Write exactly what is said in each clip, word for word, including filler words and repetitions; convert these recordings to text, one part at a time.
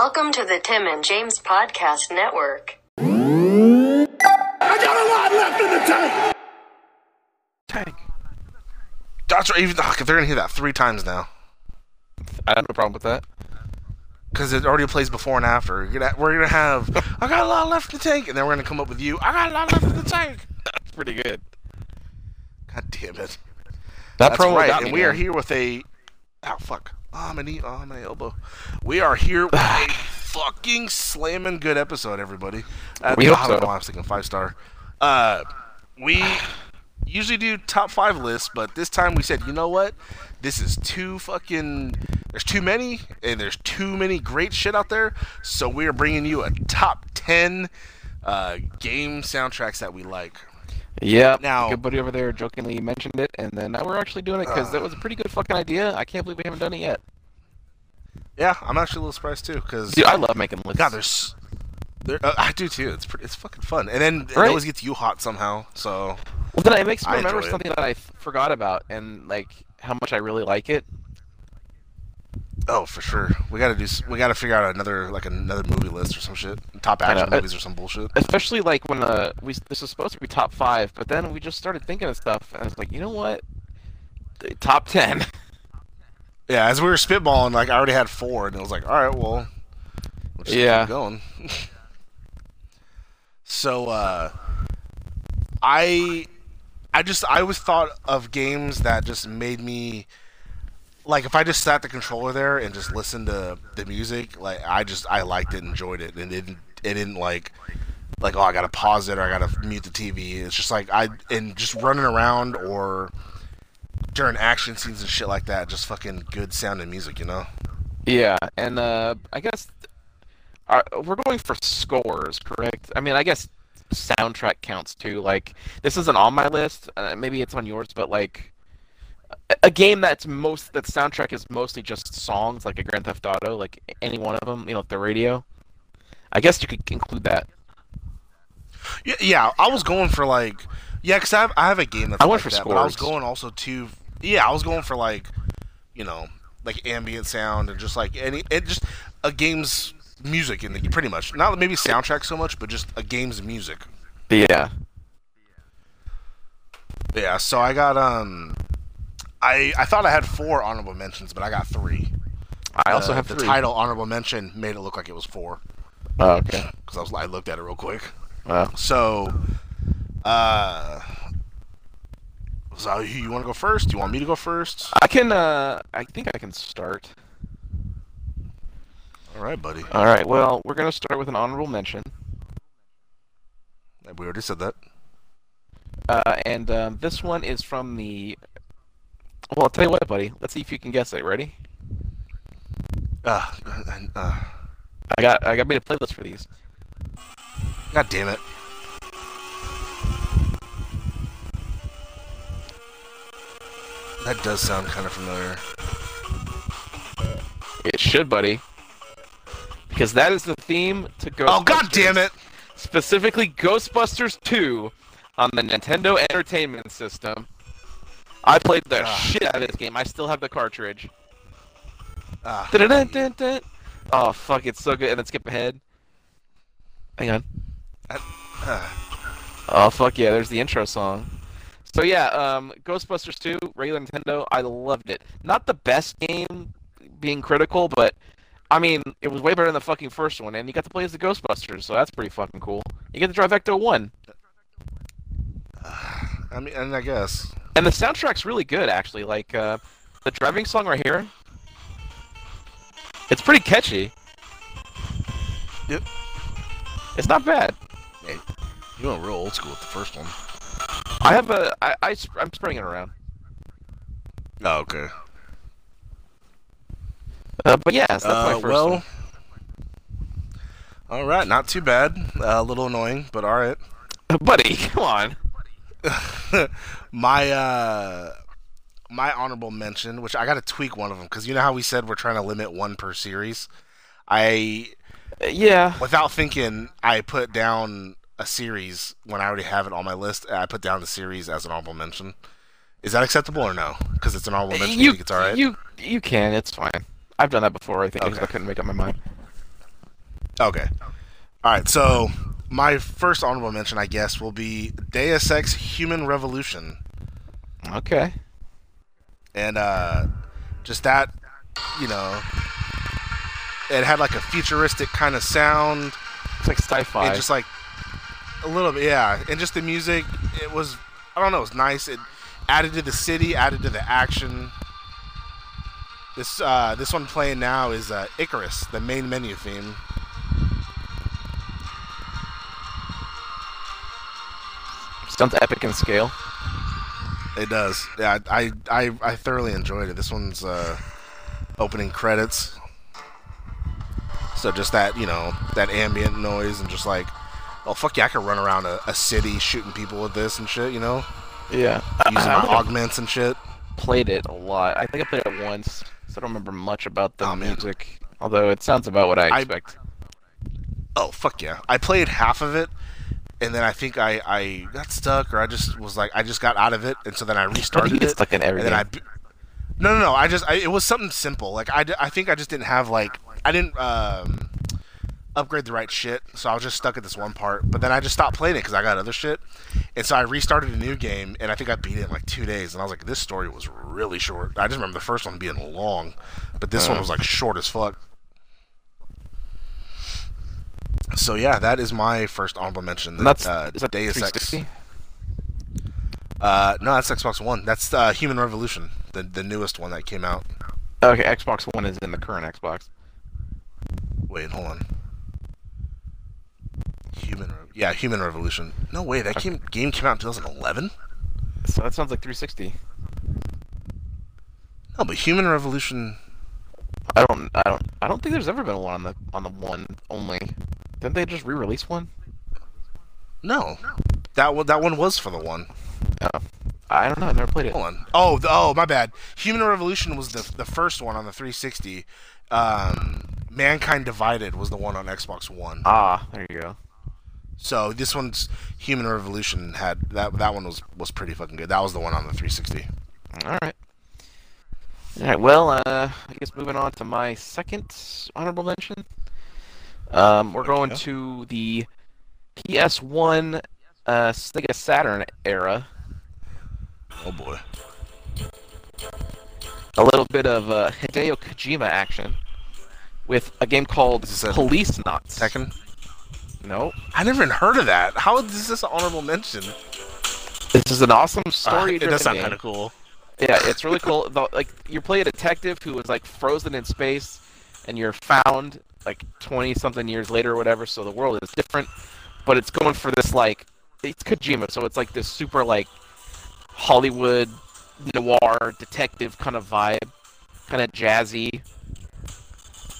Welcome to the Tim and James Podcast Network. I got a lot left in the tank! Tank. That's right, even, ugh, they're gonna hear that three times now. I have no problem with that. Because it already plays before and after. We're gonna, we're gonna have, I got a lot left in the tank, and then we're gonna come up with you, I got a lot left in the tank! That's pretty good. God damn it. That That's right, got me, and we man. are here with a... Ow, fuck. Oh, my knee, oh, my elbow. We are here with a fucking slamming good episode, everybody. Uh, we hope so. I'm thinking five star. Uh, we usually do top five lists, but this time we said, you know what? This is too fucking... There's too many, and there's too many great shit out there, so we are bringing you a top ten uh, game soundtracks that we like. Yeah, now, good buddy over there jokingly mentioned it, and then now we're actually doing it because uh, that was a pretty good fucking idea. I can't believe we haven't done it yet. Yeah, I'm actually a little surprised too, because dude, I love making lists. God, there's, there, uh, I do too. It's pretty, it's fucking fun, and then right? it always gets you hot somehow. So well, then it makes me I remember something it. that I forgot about, and like how much I really like it. Oh, for sure. We gotta do. We gotta figure out another like another movie list or some shit. Top action movies or some bullshit. Especially like when uh we this was supposed to be top five, but then we just started thinking of stuff, and I was like, you know what? The top ten. Yeah, as we were spitballing, like I already had four, and it was like, all right, well, we'll just yeah. keep going. so, uh, I, I just I always thought of games that just made me. Like, if I just sat the controller there and just listened to the music, like, I just, I liked it, enjoyed it, and it didn't, it didn't, like, like, oh, I gotta pause it, or I gotta mute the T V, it's just like, I, and just running around, or during action scenes and shit like that, just fucking good sounding music, you know? Yeah, and, uh, I guess, our, we're going for scores, correct? I mean, I guess soundtrack counts, too, like, this isn't on my list, uh, maybe it's on yours, but, like... A game that's most that soundtrack is mostly just songs, like a Grand Theft Auto, like any one of them, you know, the radio. I guess you could include that. Yeah, yeah I was going for like, yeah, because I have, I have a game that's I went like for that, scores. But I was going also to, yeah, I was going for like, you know, like ambient sound and just like any, it just a game's music in the game, pretty much. Not maybe soundtrack so much, but just a game's music. Yeah. Yeah. So I got um. I, I thought I had four honorable mentions, but I got three. I also uh, have three. The title honorable mention made it look like it was four. Oh, okay. Because I was I looked at it real quick. Wow. So, uh, so you want to go first? Do you want me to go first? I can. Uh, I think I can start. All right, buddy. All right. Well, we're gonna start with an honorable mention. We already said that. Uh, and um, this one is from the. Well, I'll tell you what, buddy. Let's see if you can guess it. Ready? Uh, uh, I got I got made a playlist for these. God damn it. That does sound kind of familiar. It should, buddy. Because that is the theme to Ghostbusters. Oh, god damn it! Specifically Ghostbusters two on the Nintendo Entertainment System. I played the uh, shit out of this game. I still have the cartridge. Uh, dun, dun, dun, dun. Oh, fuck, it's so good. And then skip ahead. Hang on. Uh, uh. Oh, fuck yeah, there's the intro song. So yeah, um, Ghostbusters two, regular Nintendo, I loved it. Not the best game, being critical, but, I mean, it was way better than the fucking first one. And you got to play as the Ghostbusters, so that's pretty fucking cool. You get to drive Ecto one. Uh, I mean, and I guess... And the soundtrack's really good, actually. Like, uh, the driving song right here, it's pretty catchy. Yep. It's not bad. Hey, you went real old school with the first one. I have a... I, I, I'm spraying it around. Oh, okay. Uh, but yes, that's uh, my first well, one. Alright, not too bad. Uh, a little annoying, but alright. Buddy, come on. my uh, my honorable mention, which I gotta tweak one of them because you know how we said we're trying to limit one per series. I yeah. Without thinking, I put down a series when I already have it on my list. I put down the series as an honorable mention. Is that acceptable or no? Because it's an honorable mention. You, you think it's all right? You you can. It's fine. I've done that before. I think okay. I couldn't make up my mind. Okay. All right, so my first honorable mention, I guess, will be Deus Ex Human Revolution. Okay. And uh, just that, you know, it had like a futuristic kind of sound. It's like sci-fi. It just like a little bit, yeah. And just the music, it was, I don't know, it was nice. It added to the city, added to the action. This uh, this one playing now is uh, Icarus, the main menu theme. Sounds epic in scale. It does. Yeah, I I, I thoroughly enjoyed it. This one's uh, opening credits. So just that, you know, that ambient noise and just like, oh, fuck yeah, I could run around a, a city shooting people with this and shit, you know? Yeah. Using my augments and shit. Played it a lot. I think I played it once, so I don't remember much about the oh, music. Man. Although it sounds about what I expect. I... Oh, fuck yeah. I played half of it, and then I think I, I got stuck, or I just was like, I just got out of it, and so then I restarted I think it. Stuck in everything. And then I... No, no, no. I just, I, it was something simple. Like, I, I think I just didn't have, like, I didn't um, upgrade the right shit, so I was just stuck at this one part. But then I just stopped playing it because I got other shit. And so I restarted a new game, and I think I beat it in like two days. And I was like, this story was really short. I just remember the first one being long, but this uh. one was like short as fuck. So yeah, that is my first honorable mention. That, that's uh, that Deus Ex. Uh, no, that's Xbox One. That's uh, Human Revolution, the the newest one that came out. Okay, Xbox One is in the current Xbox. Wait, hold on. Human, yeah, Human Revolution. No way, that came, game came out in twenty eleven. So that sounds like three sixty. No, but Human Revolution. I don't, I don't, I don't think there's ever been one on the on the one only. Didn't they just re-release one? No, that one, that one was for the one. Oh, I don't know. I never played it. Hold on. Oh, the, oh, my bad. Human Revolution was the the first one on the three sixty. Um. Mankind Divided was the one on Xbox One. Ah, there you go. So this one's Human Revolution had that. That one was, was pretty fucking good. That was the one on the three sixty. All right. All right. Well, uh, I guess moving on to my second honorable mention. Um, we're going to the P S one, uh, Sega Saturn era. Oh boy. A little bit of uh, Hideo Kojima action. With a game called Policenauts. Tekken? No. I never even heard of that. How is this an honorable mention? This is an awesome story. Uh, it does sound kind of cool. Yeah, it's really cool. The, like you play a detective who was like frozen in space, and you're found like twenty something years later or whatever. So the world is different, but it's going for this like it's Kojima, so it's like this super like Hollywood noir detective kind of vibe, kind of jazzy.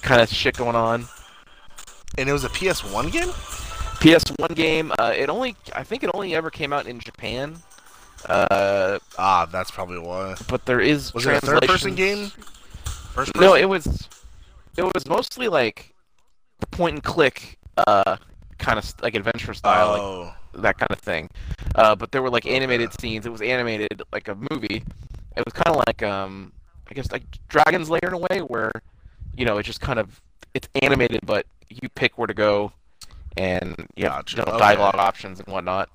Kind of shit going on, and it was a P S one game. P S one game. Uh, it only, I think, it only ever came out in Japan. Uh, ah, that's probably why. But there is was it a third-person game? First person? No, it was. It was mostly like point-and-click, uh, kind of like adventure style, oh. like, that kind of thing. Uh, but there were like animated yeah. scenes. It was animated like a movie. It was kind of like, um, I guess, like Dragon's Lair in a way, where you know, it's just kind of, it's animated, but you pick where to go, and you know, gotcha. okay. dialogue options and whatnot.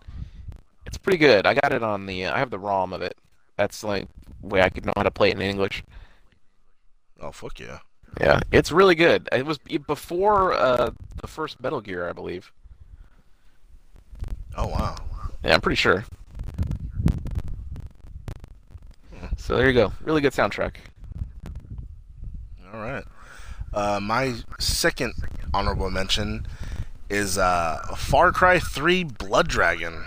It's pretty good. I got it on the, I have the ROM of it. That's the only way I could know how to play it in English. Oh, fuck yeah. Yeah, it's really good. It was before uh, the first Metal Gear, I believe. Oh, wow. Yeah, I'm pretty sure. Hmm. So there you go. Really good soundtrack. All right. Uh, my second honorable mention is uh, Far Cry three Blood Dragon.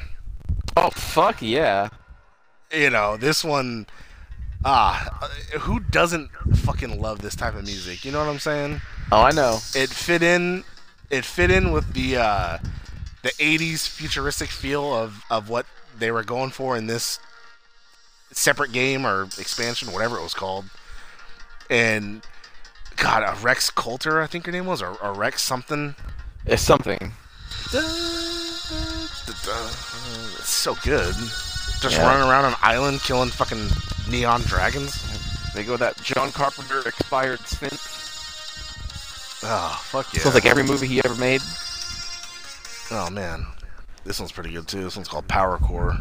Oh, fuck yeah. You know, this one... Ah, who doesn't fucking love this type of music? You know what I'm saying? Oh, I know. It fit in It fit in with the uh, the eighties futuristic feel of, of what they were going for in this separate game or expansion, whatever it was called. And... God, a Rex Coulter, I think her name was, or, or Rex something. It's something. Da, da, da, da. It's so good. Just yeah. running around an island killing fucking neon dragons. They go that John Carpenter expired synth. Oh, fuck yeah. Sounds like every movie he ever made. Oh, man. This one's pretty good, too. This one's called Power Core.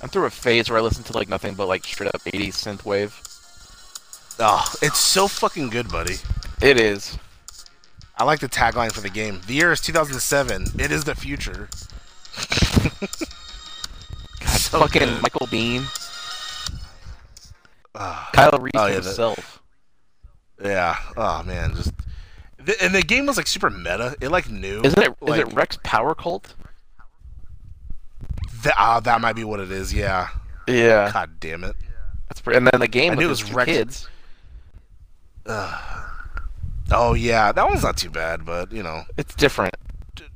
I'm through a phase where I listen to, like, nothing but, like, straight-up eighties synthwave. Oh, it's so fucking good, buddy. It is. I like the tagline for the game. The year is two thousand seven. It is the future. God, so fucking good. Michael Bean. Uh, Kyle Reese oh, yeah, himself. That, yeah. Oh, man. Just... And the game was, like, super meta. It, like, knew. Isn't it, like, is it Rex Power Colt? That, uh, that might be what it is, yeah. Yeah. God damn it. That's pretty, and then the game I knew it was Rex... kids. Uh, oh, yeah. That one's not too bad, but, you know. It's different.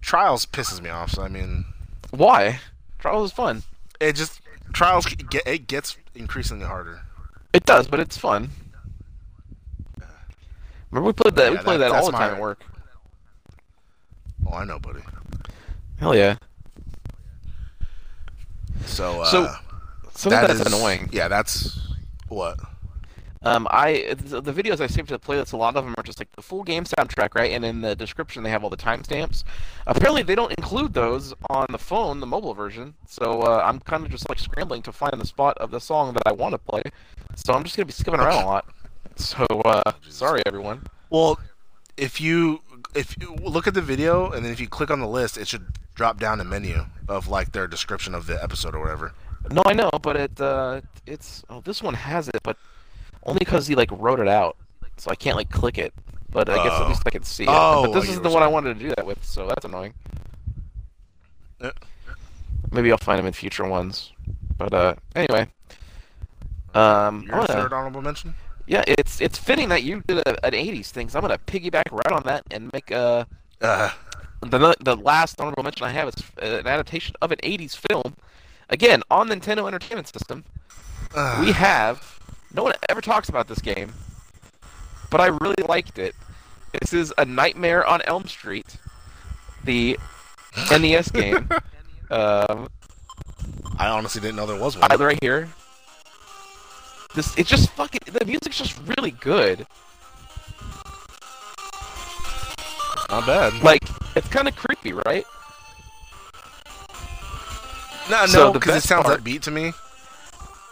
Trials pisses me off, so, I mean... Why? Trials is fun. It just... Trials, it gets increasingly harder. It does, but it's fun. Remember we played that yeah, we played that, that all the time my... at work. Oh, I know, buddy. Hell yeah. So uh so, some that of that's is, annoying. Yeah, that's what. Um I the videos I saved to the playlist, a lot of them are just like the full game soundtrack, right? And in the description they have all the timestamps. Apparently they don't include those on the phone, the mobile version. So uh I'm kind of just like scrambling to find the spot of the song that I want to play. So I'm just going to be skipping around a lot. So, uh, sorry everyone. Well, if you if you look at the video and then if you click on the list, it should drop down a menu of like their description of the episode or whatever. No, I know, but it uh, it's oh this one has it, but only because he like wrote it out, so I can't like click it. But I uh, guess at least I can see it. Oh, but this well, is the one I wanted to do that with, so that's annoying. Yeah. Maybe I'll find him in future ones. But uh, anyway, um, your wanna... third honorable mention. Yeah, it's it's fitting that you did a, an eighties thing, so I'm going to piggyback right on that and make a... Uh, the, the last honorable mention I have is an adaptation of an eighties film. Again, on Nintendo Entertainment System, uh, we have... No one ever talks about this game, but I really liked it. This is A Nightmare on Elm Street, the N E S game. um, I honestly didn't know there was one. Right here. This, it's just fucking... The music's just really good. Not bad. Like, it's kind of creepy, right? No, no, because it sounds upbeat to me.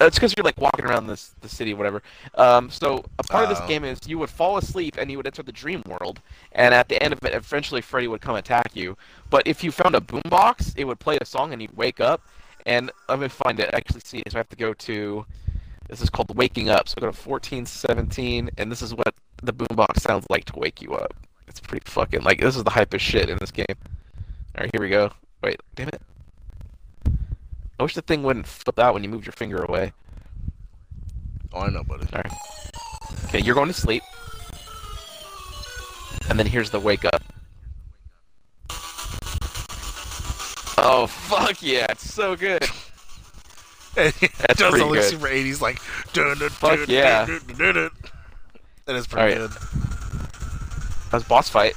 It's because you're, like, walking around this the city or whatever. Um, so, a part uh, of this game is you would fall asleep and you would enter the dream world. And at the end of it, eventually Freddy would come attack you. But if you found a boombox, it would play a song and you'd wake up. And let me find it. I actually see it. So I have to go to... This is called Waking Up. So I go to fourteen seventeen, and this is what the boombox sounds like to wake you up. It's pretty fucking, like, this is the hypest shit in this game. Alright, here we go. Wait, damn it. I wish the thing wouldn't flip out when you moved your finger away. Oh, I know, buddy. Alright. Okay, you're going to sleep. And then here's the wake up. Oh, fuck yeah, it's so good. It That's does look super eighties, like dun, dun, fuck dun, yeah. Dun, dun, dun, dun. That is pretty right. good. That was boss fight.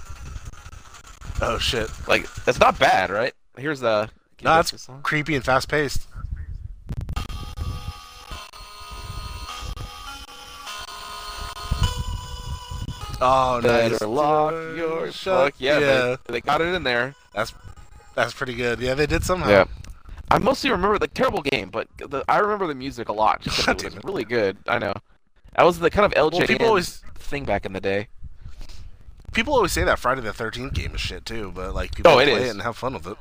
Oh shit! Like that's not bad, right? Here's the. No, nah, it's creepy and fast paced. Oh, nice. Better lock your shut. Yeah, yeah. They, they got it in there. That's that's pretty good. Yeah, they did somehow. Yeah. I mostly remember the terrible game, but the, I remember the music a lot. Just it was really good. I know. That was the kind of L J well, people always, thing back in the day. People always say that Friday the thirteenth game is shit too, but like people oh, it play is. it and have fun with it.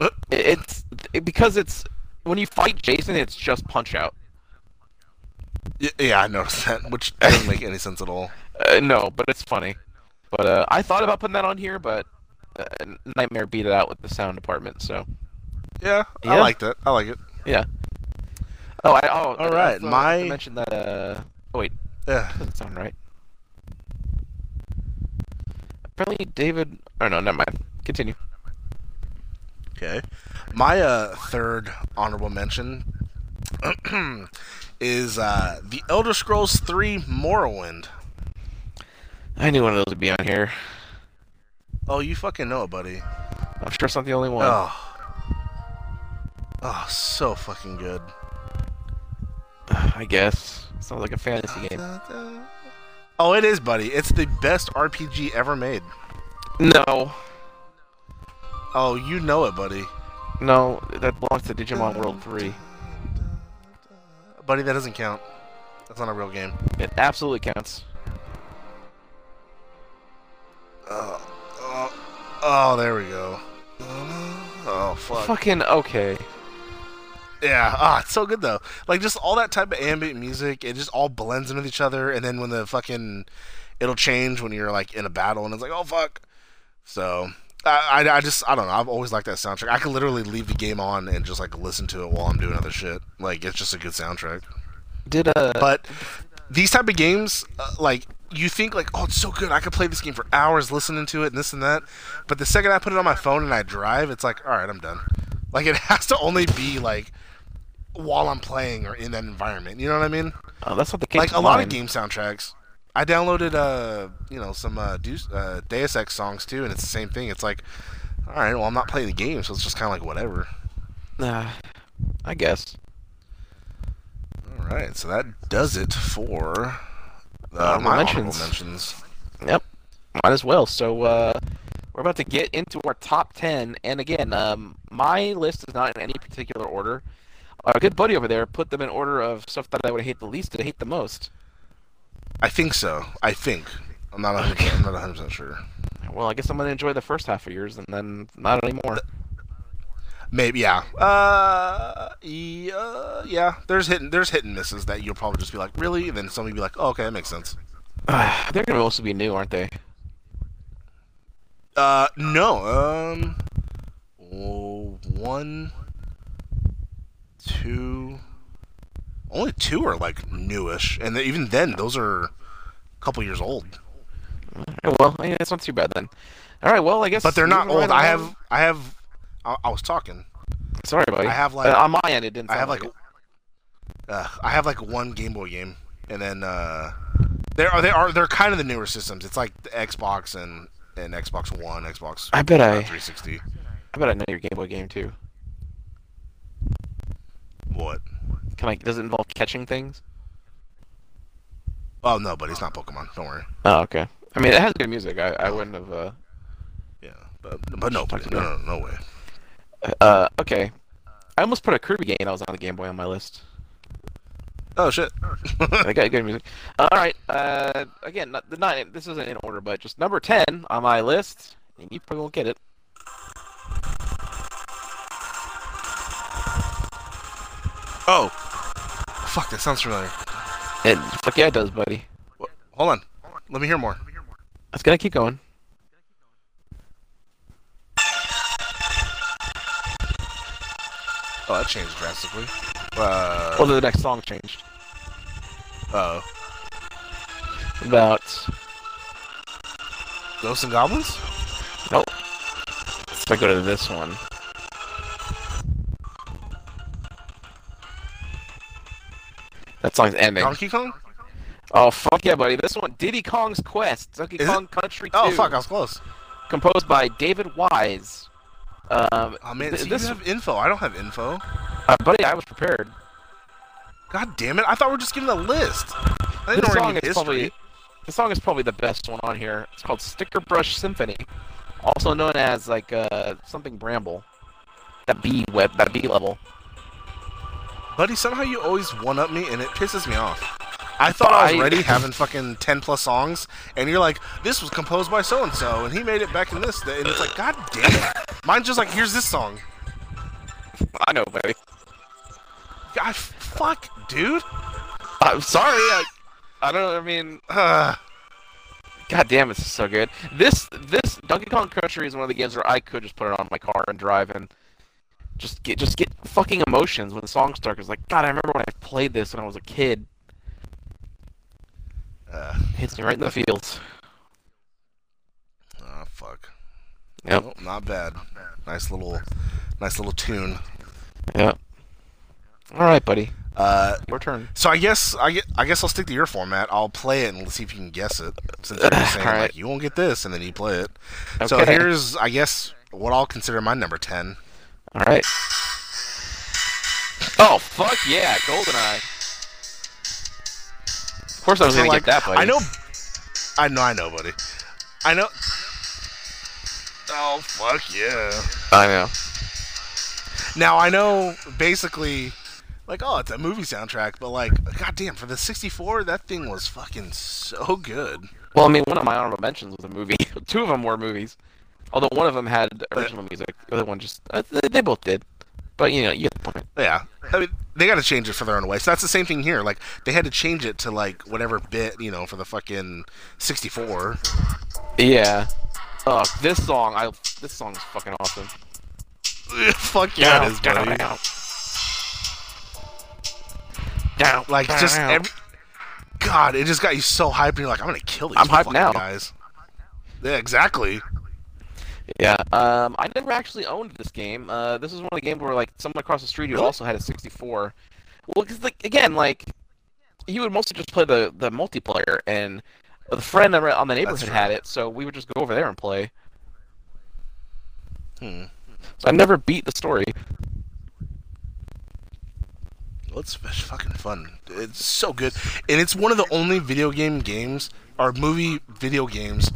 it it's it, because it's when you fight Jason, it's just Punch Out. Yeah, yeah I noticed that, which doesn't make any sense at all. Uh, no, but it's funny. But uh, I thought about putting that on here, but uh, Nightmare beat it out with the sound department, so. Yeah, yeah, I liked it. I like it. Yeah. Oh, I, oh all right. I my I mentioned that. Uh, oh wait. Yeah. Doesn't sound right. Apparently, David. Oh no, never mind. Continue. Okay. My uh, third honorable mention is uh, The Elder Scrolls three: Morrowind. I knew one of those would be on here. Oh, you fucking know it, buddy. I'm sure it's not the only one. Oh. Oh, so fucking good. I guess. Sounds like a fantasy game. Oh, it is, buddy. It's the best R P G ever made. No. Oh, you know it, buddy. No, that belongs to Digimon World three. Buddy, that doesn't count. That's not a real game. It absolutely counts. Oh, oh, oh there we go. Oh, fuck. Fucking okay. Yeah, ah, it's so good, though. Like, just all that type of ambient music, it just all blends in with each other, and then when the fucking... It'll change when you're, like, in a battle, and it's like, oh, fuck. So... I, I, I just, I don't know, I've always liked that soundtrack. I can literally leave the game on and just, like, listen to it while I'm doing other shit. Like, it's just a good soundtrack. Did, uh... But these type of games, uh, like, you think, like, oh, it's so good, I could play this game for hours listening to it and this and that. But the second I put it on my phone and I drive, it's like, alright, I'm done. Like, it has to only be, like, while I'm playing or in that environment. You know what I mean? Oh, that's what the game Like, a lot of game soundtracks... I downloaded, uh, you know, some uh, Deus, uh, Deus Ex songs, too, and it's the same thing. It's like, all right, well, I'm not playing the game, so it's just kind of like whatever. Nah, I guess. All right, so that does it for uh, my mentions. honorable mentions. Yep, might as well. So uh, we're about to get into our top ten, and again, um, my list is not in any particular order. Our good buddy over there put them in order of stuff that I would hate the least and hate the most. I think so. I think. I'm not one hundred percent, I'm not one hundred percent sure. Well, I guess I'm going to enjoy the first half of yours, and then not anymore. Maybe, yeah. Uh, yeah, yeah. There's hit, there's hit and misses that you'll probably just be like, really? And then somebody will be like, oh, okay, that makes sense. Uh, they're going to also be new, aren't they? Uh, no. Um, one, two... Only two are, like, newish, and even then, those are a couple years old. Well, yeah, that's not too bad, then. All right, well, I guess... But they're not old. Right I, have, I have... I have... I was talking. Sorry, buddy. I have, like... Uh, on my end, it didn't I have, like... like uh, I have, like, one Game Boy game, and then, uh... They are, they are, they're kind of the newer systems. It's, like, the Xbox and, and Xbox One, Xbox I bet uh, I, three sixty. I bet I know your Game Boy game, too. What? Can I, does it involve catching things? Oh, no, but it's not Pokemon. Don't worry. Oh, okay. I mean, it has good music. I, I wouldn't have... Uh... Yeah, but, but no, but no, no, no way. Uh, okay. I almost put a Kirby game that was on the Game Boy on my list. Oh, shit. I got good music. All right. Uh, again, not, not, this isn't in order, but just number ten on my list, and you probably won't get it. Oh! Fuck, that sounds familiar. It, fuck yeah, it does, buddy. What? Hold on. Let me hear more. It's gonna keep going. Oh, that changed drastically. Uh... Well, the next song changed. Uh-oh. About... Ghosts and Goblins? Nope. Let's go to this one. That song's ending. Donkey Kong? Oh, fuck yeah, buddy. This one, Diddy Kong's Quest. Donkey Kong Country two. Oh, fuck, I was close. Composed by David Wise. Um, oh, man, th so this... you have info. I don't have info. Uh, buddy, I was prepared. God damn it. I thought we were just giving a list. I didn't this, know song is probably, this song is probably the best one on here. It's called Sticker Brush Symphony. Also known as, like, uh, something Bramble. That B web, that B level. Buddy, somehow you always one-up me, and it pisses me off. I thought I was already having fucking ten-plus songs, and you're like, this was composed by so-and-so, and he made it back in this, day. And it's like, god damn it. Mine's just like, here's this song. I know, baby. God, fuck, dude. I'm sorry, I, I don't know, I mean... Uh, god damn, this is so good. This, this, Donkey Kong Country is one of the games where I could just put it on my car and drive, and... Just get, just get fucking emotions when the song starts. It's like, God, I remember when I played this when I was a kid. Uh, Hits me right in the feels. Ah, oh, fuck. Yep. Oh, not bad. Nice little, nice little tune. Yep. All right, buddy. Uh, your turn. So I guess I get, I guess I'll stick to your format. I'll play it and see if you can guess it. Since you're saying right. like you won't get this, and then you play it. Okay. So here's, I guess, what I'll consider my number ten. All right. Oh, fuck yeah, GoldenEye. Of course I was going to get that, buddy. I know I know, I know, buddy. I know. Oh, fuck yeah. I know. Now, I know, basically, like, oh, it's a movie soundtrack, but, like, goddamn, for the sixty-four, that thing was fucking so good. Well, I mean, one of my honorable mentions was a movie. Two of them were movies. Although one of them had original but, music. The other one just... Uh, they both did. But, you know, you get the point. Yeah. I mean, they got to change it for their own way. So that's the same thing here. Like, they had to change it to, like, whatever bit, you know, for the fucking sixty-four. Yeah. Oh, this song, I... This song's fucking awesome. Fuck yeah, down, it is, down, buddy. Down. Down, like, down. Just every... God, it just got you so hyped, and you're like, I'm gonna kill these I'm hyped now. guys. Yeah, exactly. Yeah, um, I never actually owned this game. Uh, this was one of the games where, like, someone across the street who really? also had a sixty-four. Well, because, like, again, like, you would mostly just play the, the multiplayer, and the friend on the neighborhood had it, so we would just go over there and play. Hmm. So I never beat the story. Well, it's fucking fun. It's so good. And it's one of the only video game games, or movie video games,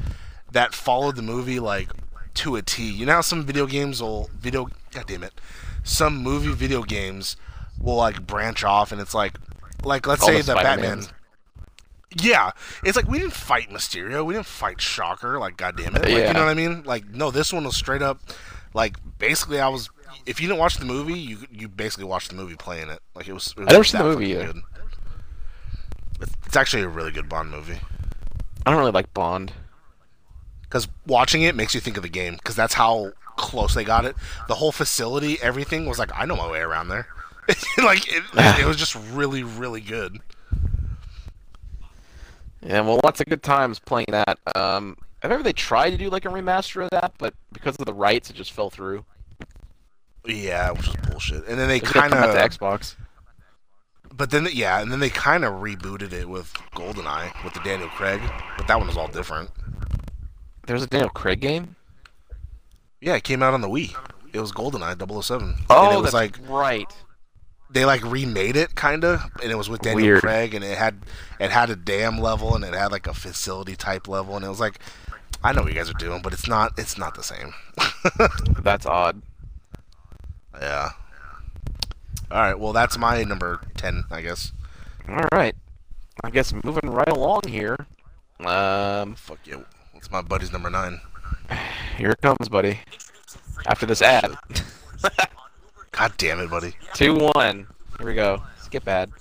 that followed the movie, like, to a T. You know how some video games will video God damn it. Some movie video games will like branch off and it's like like let's All say the, the Batman. Yeah. It's like we didn't fight Mysterio, we didn't fight Shocker, like god damn it. Like, yeah. You know what I mean? Like no, this one was straight up like basically I was if you didn't watch the movie, you you basically watched the movie playing it. Like it was, it was I never seen the movie yet. It's, it's actually a really good Bond movie. I don't really like Bond. Because watching it makes you think of the game, because that's how close they got it. The whole facility, everything was like, I know my way around there. Like, it, it was just really, really good. Yeah, well, lots of good times playing that. Um, I remember they tried to do, like, a remaster of that, but because of the rights, it just fell through. Yeah, which was bullshit. And then they kind of... It's gonna come out to Xbox. But then, yeah, and then they kind of rebooted it with GoldenEye, with the Daniel Craig, but that one was all different. There's a Daniel Craig game? Yeah, it came out on the Wii. It was GoldenEye double oh seven. Oh, and it was that's like, right. They like remade it, kinda, and it was with Daniel Weird. Craig, and it had it had a dam level, and it had like a facility type level, and it was like, I know what you guys are doing, but it's not it's not the same. That's odd. Yeah. All right. Well, that's my number ten, I guess. All right. I guess moving right along here. Um. Fuck you. It's my buddy's number nine. Here it comes, buddy. After this ad. God damn it, buddy. two one. Here we go. Skip ad.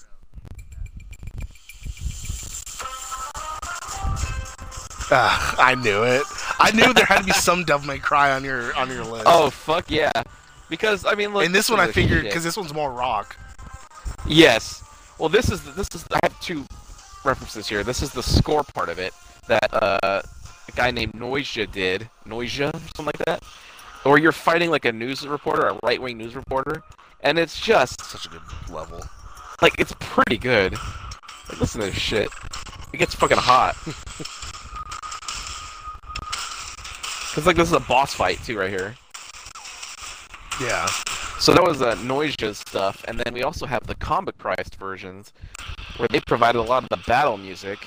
Ah, I knew it. I knew there had to be some Devil May Cry on your on your list. Oh fuck yeah! Because I mean, look. And this one I figured because this one's more rock. Yes. Well, this is this is I have two references here. This is the score part of it that uh. a guy named Noisia did. Noisia? Or something like that? Or you're fighting like a news reporter, a right-wing news reporter, and it's just... Such a good level. Like, it's pretty good. Like, listen to this shit. It gets fucking hot. Cause like, this is a boss fight, too, right here. Yeah. So that was uh, Noisia's stuff, and then we also have the Combichrist versions, where they provided a lot of the battle music.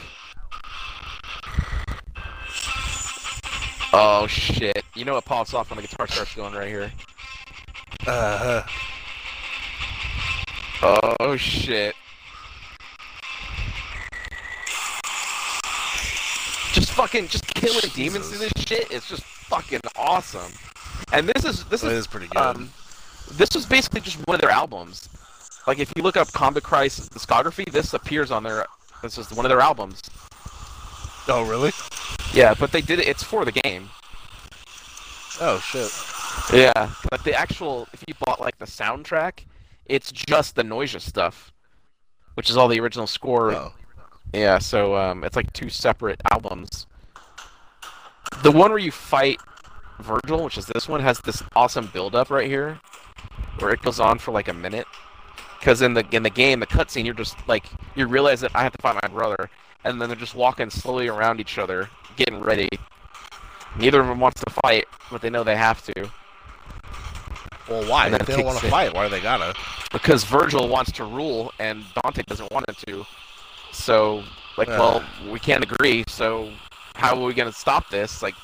Oh shit! You know what pops off when the guitar starts going right here? Uh huh. Oh shit! Just fucking, just killing Jesus. demons through this shit. It's just fucking awesome. And this is this is, is pretty good. Um, this was basically just one of their albums. Like if you look up Combichrist's discography, this appears on their. This is one of their albums. Oh really? Yeah, but they did it. It's for the game. Oh shit. Yeah, but the actual, if you bought like the soundtrack, it's just the Noisia stuff, which is all the original score. Oh. Yeah, so um, it's like two separate albums. The one where you fight Virgil, which is this one, has this awesome build-up right here, where it goes on for like a minute. Because in the in the game, the cutscene, you're just like you realize that I have to fight my brother. And then they're just walking slowly around each other, getting ready. Neither of them wants to fight, but they know they have to. Well, why? If they don't want to fight, why do they gotta? Because Virgil wants to rule, and Dante doesn't want him to. So, like, uh. well, we can't agree, so how are we going to stop this? Like,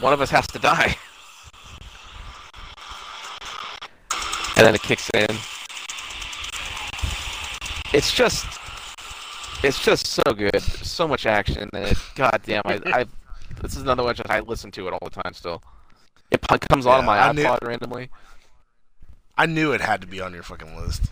one of us has to die. And then it kicks in. It's just, it's just so good. So much action in it. God damn, I, I, this is another one that I listen to it all the time still. It comes yeah, on my I iPod knew, randomly. I knew it had to be on your fucking list.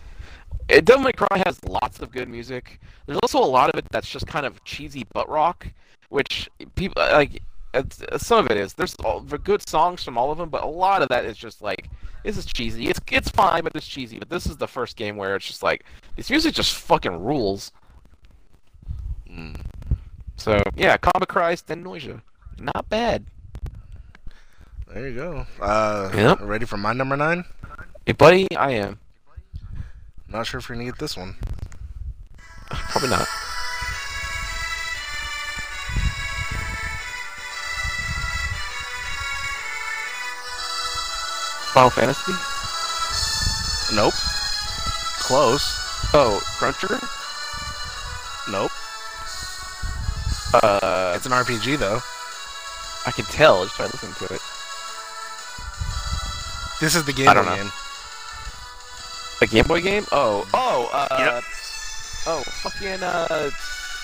It, Devil May Cry has lots of good music. There's also a lot of it that's just kind of cheesy butt rock, which people, like, it's, some of it is. There's all, good songs from all of them, but a lot of that is just like, this is cheesy. It's it's fine, but it's cheesy. But this is the first game where it's just like, this music just fucking rules. Mm. So, yeah, Combichrist and Noisia. Not bad. There you go. Uh, yep. Ready for my number nine? Hey, buddy, I am. Not sure if you're going to get this one. Probably not. Final Fantasy? Nope. Close. Oh, Cruncher? Nope. Uh, it's an R P G, though. I can tell just by listening to it. This is the Game Boy game. The Game Boy game? Oh, oh, uh, yep. oh, fucking, uh,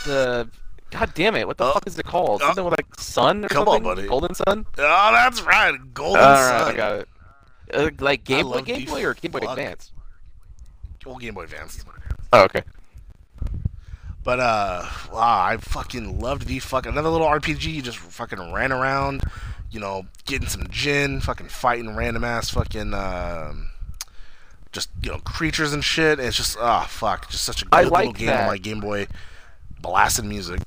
the, god damn it, what the uh, fuck is it called? Something uh, with, like, Sun or come something? Come on, buddy. Golden Sun? Oh, that's right, Golden uh, Sun. Right, I got it. Uh, like Game Boy, Game Boy, or Game Boy Advance? Old Game Boy Advance. Oh, okay. But uh, wow, I fucking loved the fucking another little R P G. You just fucking ran around, you know, getting some gin, fucking fighting random ass fucking uh, just you know creatures and shit. And it's just ah oh, fuck, just such a good like little game on my Game Boy, blasted music.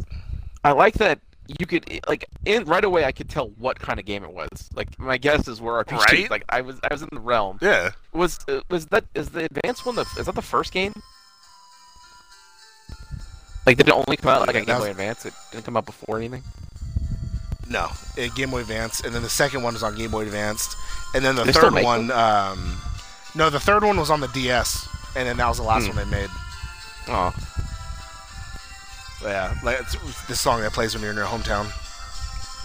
I like that. You could like in right away. I could tell what kind of game it was. Like my guess is where R P G. Right? Like I was, I was in the realm. Yeah. Was was that is the advanced one? The is that the first game? Like did it only come out like yeah, a Game Boy was... Advance? It didn't come out before anything. No, it, Game Boy Advance, and then the second one was on Game Boy Advanced, and then the They're third one. Um, no, the third one was on the D S, and then that was the last mm. one they made. Oh. Yeah, like it's, it's this song that plays when you're in your hometown.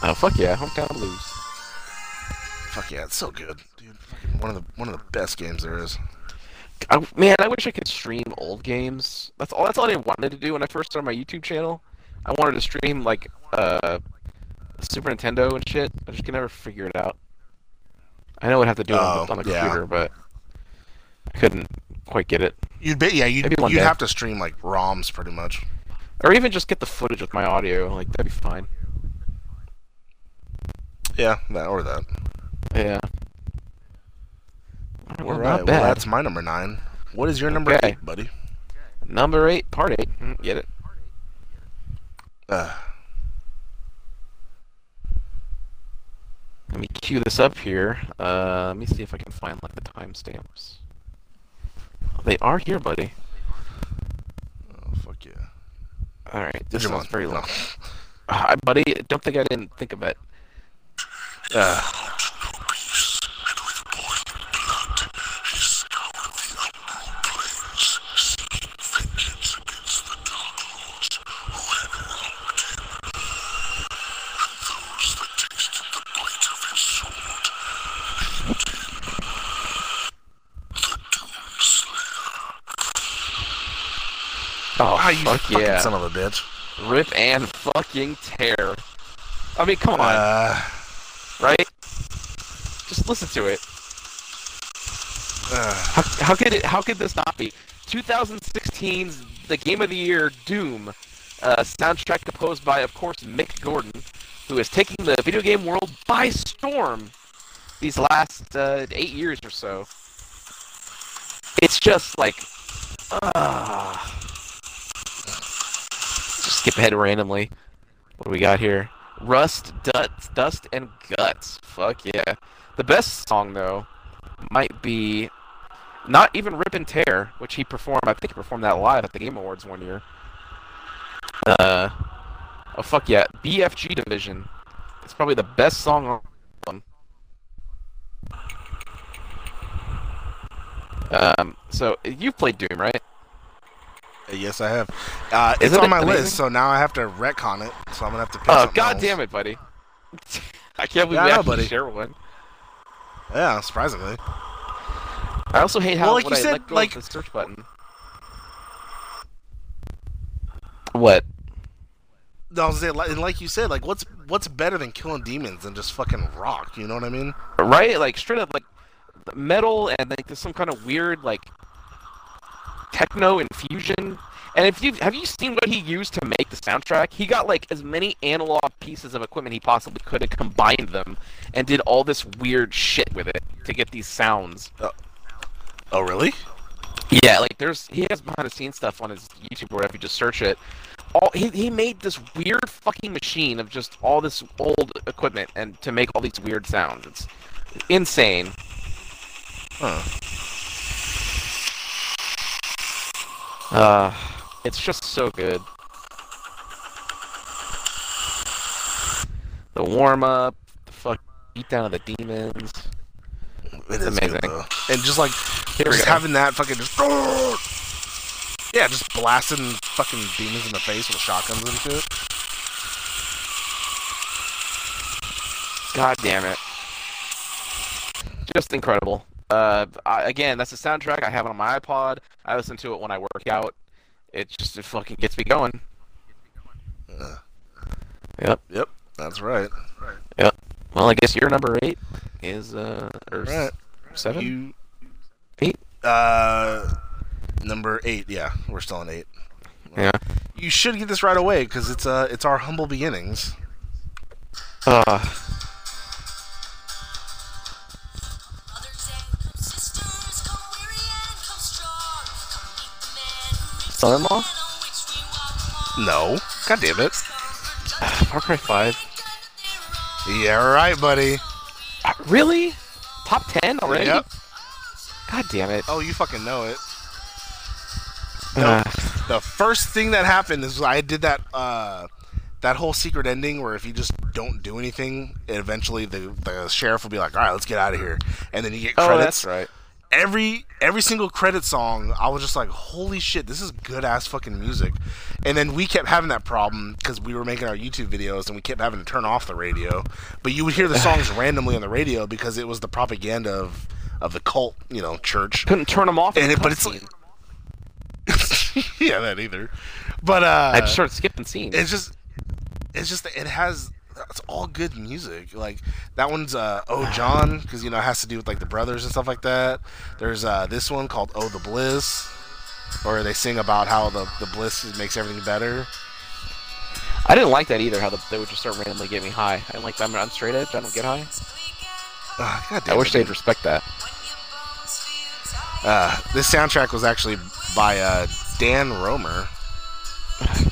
Oh fuck yeah, hometown blues. Fuck yeah, it's so good, dude. Fucking one of the one of the best games there is. I, man, I wish I could stream old games. That's all. That's all I wanted to do when I first started my YouTube channel. I wanted to stream like uh, Super Nintendo and shit. I just could never figure it out. I know I'd have to do it oh, on the yeah. computer, but I couldn't quite get it. You'd be yeah, you'd, you'd have to stream like ROMs pretty much. Or even just get the footage with my audio, like, that'd be fine. Yeah, that or that. Yeah. All right, well, that's my number nine. What is your number okay. eight, buddy? Number eight, part eight. Get it. Uh. Let me cue this up here. Uh, let me see if I can find, like, the timestamps. Oh, they are here, buddy. Oh, fuck yeah. Alright, this one's very long. Uh, buddy, I don't think I didn't think of it. Uh. Oh, oh, you fuck fucking yeah. son of a bitch. Rip and fucking tear. I mean, come on. Uh, right? Just listen to it. Uh, how, how could it? How could this not be? twenty sixteen's The Game of the Year, Doom. Uh, soundtrack composed by, of course, Mick Gordon, who is taking the video game world by storm these last uh, eight years or so. It's just like... Ah... Uh, skip ahead randomly. What do we got here? Rust, Dust, Dust, and Guts. Fuck yeah. The best song, though, might be not even Rip and Tear, which he performed, I think he performed that live at the Game Awards one year. Uh, oh, fuck yeah. B F G Division. It's probably the best song on the album. Um, so, you've played Doom, right? Yes, I have. Uh, it's Isn't on my amazing? list, so now I have to retcon it. So I'm gonna have to pick. Oh, God else. damn it, buddy! I can't believe yeah, we I actually know, share one. Yeah, surprisingly. I also hate how well, like you I said, let go like of the search button. What? I was saying, like you said, like what's what's better than killing demons than just fucking rock? You know what I mean? Right? Like straight up, like metal and like there's some kind of weird like techno infusion. And if you have you seen what he used to make the soundtrack? He got like as many analog pieces of equipment he possibly could and combined them, and did all this weird shit with it to get these sounds. Oh, oh really? Yeah, like there's he has behind the scenes stuff on his YouTube or if you just search it. All he he made this weird fucking machine of just all this old equipment and to make all these weird sounds. It's insane. Huh. Uh, it's just so good. The warm-up, the fuck beat down of the demons. It's amazing. Good, and just like just having that fucking just yeah, just blasting fucking demons in the face with shotguns and shit. God damn it. Just incredible. Uh, I, again, that's the soundtrack I have on my iPod. I listen to it when I work out. It just it fucking gets me going. Uh, yep. Yep. That's right. That's right. Yep. Well, I guess your number eight is uh or right. seven. You... Eight. Uh, number eight. Yeah, we're still on eight. Well, yeah. You should get this right away because it's uh it's our humble beginnings. Uh. Son-in-law? No. God damn it. Far Cry five. Yeah, right, buddy. Uh, really? Top ten already? Yep. God damn it. Oh, you fucking know it. No, uh. The first thing that happened is I did that uh, that whole secret ending where if you just don't do anything, eventually the, the sheriff will be like, all right, let's get out of here. And then you get credits. Oh, that's right. Every every single credit song, I was just like, holy shit, this is good-ass fucking music. And then we kept having that problem because we were making our YouTube videos and we kept having to turn off the radio. But you would hear the songs randomly on the radio because it was the propaganda of, of the cult, you know, church. Couldn't turn them off. And it, but it's like... yeah, that either. But, uh... I just started skipping scenes. It's just... It's just... It has... It's all good music. Like that one's uh, "Oh John" because you know it has to do with like the brothers and stuff like that. There's uh, this one called "Oh the Bliss," or they sing about how the the bliss makes everything better. I didn't like that either. How the, they would just start randomly getting me high. I didn't like that. I'm, I'm straight edge. I don't get high. Oh, God damn I wish they'd respect that. Uh, this soundtrack was actually by uh, Dan Romer. Oh,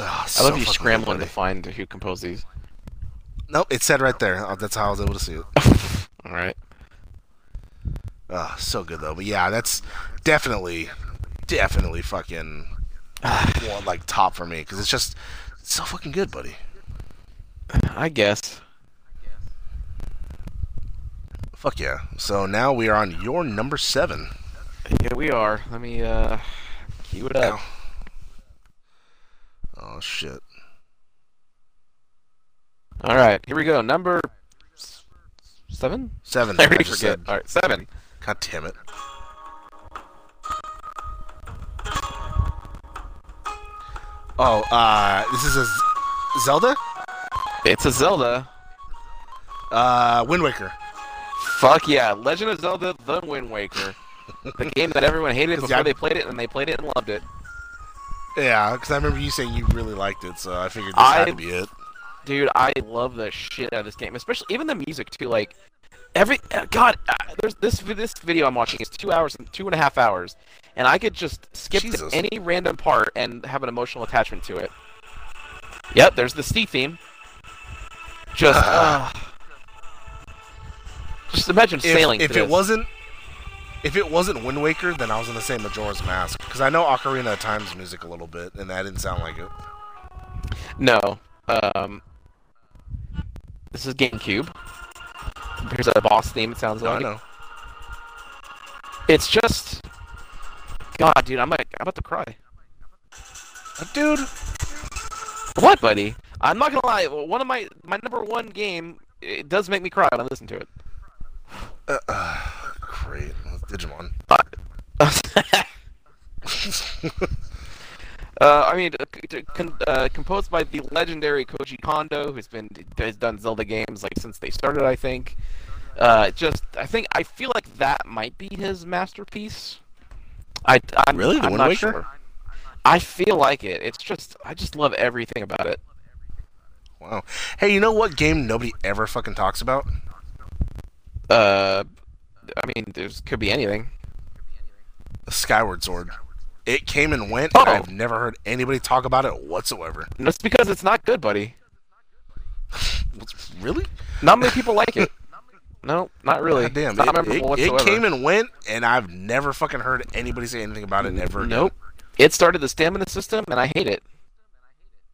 I so love you scrambling to find who composed these. Nope, it said right there. Oh, that's how I was able to see it. All right. Oh, so good, though. But yeah, that's definitely, definitely fucking one, like, top for me. Because it's just it's so fucking good, buddy. I guess. Fuck yeah. So now we are on your number seven. Yeah, we are. Let me uh, cue it up. Ow. Oh, shit. All right, here we go. Number seven? Seven. I already forget. All right, seven. God damn it. Oh, uh, this is a Z- Zelda? It's a Zelda. Uh, Wind Waker. Fuck yeah. Legend of Zelda The Wind Waker. The game that everyone hated before I... they played it, and they played it and loved it. Yeah, because I remember you saying you really liked it, so I figured this I, had to be it. Dude, I love the shit out of this game, especially even the music too. Like every uh, God, uh, there's this this video I'm watching is two hours and two and a half hours, and I could just skip to any random part and have an emotional attachment to it. Yep, there's the Steve theme. Just, uh, just imagine if, sailing. If it this. wasn't. If it wasn't Wind Waker, then I was gonna say Majora's Mask because I know Ocarina of Time's music a little bit, and that didn't sound like it. No, um, this is GameCube. Here's a boss theme. It sounds no, like. I know. It's just, God, dude, I'm like, I'm about to cry. Dude. What, buddy? I'm not gonna lie. One of my my number one game. It does make me cry when I listen to it. Uh, uh, great, Digimon. uh, I mean, con uh, composed by the legendary Koji Kondo, who's been has done Zelda games like since they started, I think. Uh, just, I think, I feel like that might be his masterpiece. I I'm, really, the I'm Wind not Waker? Sure. I feel like it. It's just, I just love everything about it. Wow. Hey, you know what game nobody ever fucking talks about? Uh, I mean, there's could be anything. Skyward Sword. It came and went, oh. and I've never heard anybody talk about it whatsoever. That's because it's not good, buddy. Really? Not many people like it. No, not really. God damn, not it, memorable it, whatsoever. It came and went, and I've never fucking heard anybody say anything about it ever. Nope. Again. It started the stamina system, and I hate it.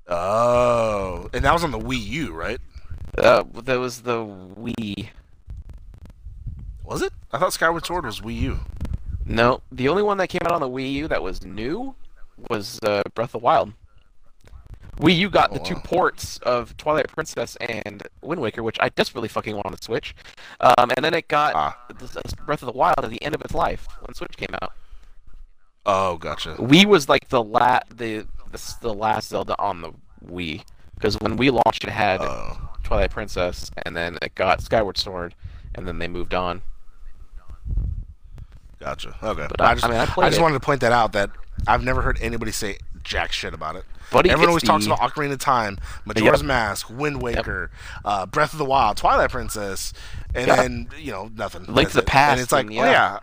Oh, and that was on the Wii U, right? Uh, that was the Wii. Was it? I thought Skyward Sword was Wii U. No, the only one that came out on the Wii U that was new was uh, Breath of the Wild. Wii U got oh, the two wow. ports of Twilight Princess and Wind Waker, which I desperately fucking want on the Switch. Um, and then it got ah. Breath of the Wild at the end of its life when Switch came out. Oh, gotcha. Wii was like the la the the, the last Zelda on the Wii, because when we launched, it had oh. Twilight Princess, and then it got Skyward Sword, and then they moved on. Gotcha. Okay. But I, I just, I mean, I I just wanted to point that out, that I've never heard anybody say jack shit about it. Buddy, everyone always the... talks about Ocarina of Time, Majora's yep. Mask, Wind Waker, yep. uh, Breath of the Wild, Twilight Princess, and yep. then you know nothing. Link to the Past. And it's like, and, yeah. oh yeah.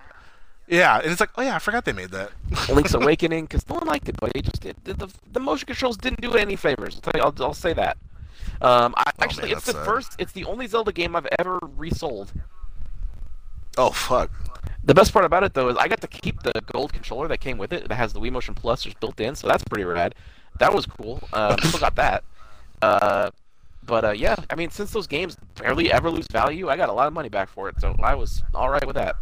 Yeah, and it's like, oh yeah, I forgot they made that. Link's Awakening, because no one liked it, but it just it, the the motion controls didn't do it any favors. I'll, I'll, I'll say that. Um, I, oh, actually, man, it's the sad. first, it's the only Zelda game I've ever resold. Oh fuck. The best part about it though is I got to keep the gold controller that came with it. That has the Wii Motion Plus just built in, so that's pretty rad. That was cool. Uh, still got that. Uh, but uh, yeah, I mean, since those games barely ever lose value, I got a lot of money back for it, so I was all right with that.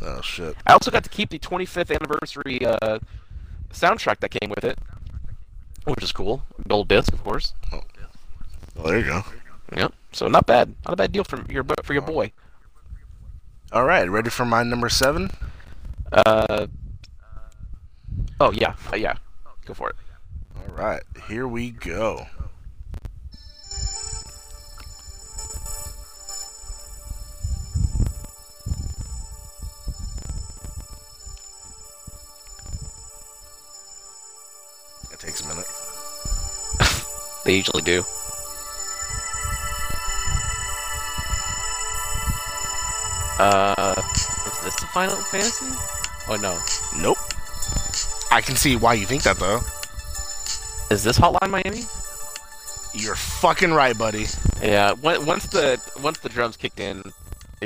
Oh shit! I also got to keep the twenty-fifth anniversary uh, soundtrack that came with it, which is cool. Gold disc, of course. Oh, well, there you go. Yep. So not bad. Not a bad deal for your for your boy. All right. Ready for my number seven? Uh. Oh yeah. Uh, yeah. Go for it. All right. Here we go. Takes a minute. They usually do. Uh, is this the Final Fantasy? Oh no. Nope. I can see why you think that though. Is this Hotline Miami? You're fucking right, buddy. Yeah. Once the once the drums kicked in,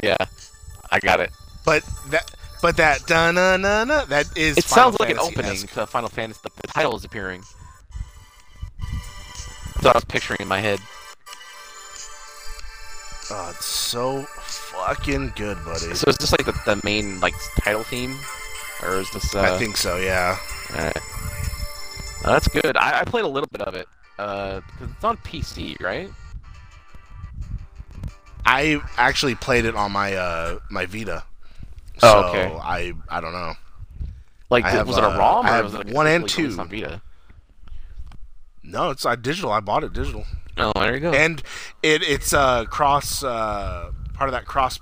yeah, I got it. But that. But that da na na na that is. It sounds like an opening to Final Fantasy. The title is appearing. That's what I was picturing in my head. Oh, it's so fucking good, buddy. So is this like the, the main like title theme, or is this? Uh... I think so. Yeah. All right. No, that's good. I, I played a little bit of it. Uh, 'cause it's on P C, right? I actually played it on my uh my Vita. So oh, okay. I I don't know. Like have, was it a ROM? Uh, or I was it like one and two. On Vita? No, it's uh, digital. I bought it digital. Oh, there you go. And it it's uh cross uh part of that cross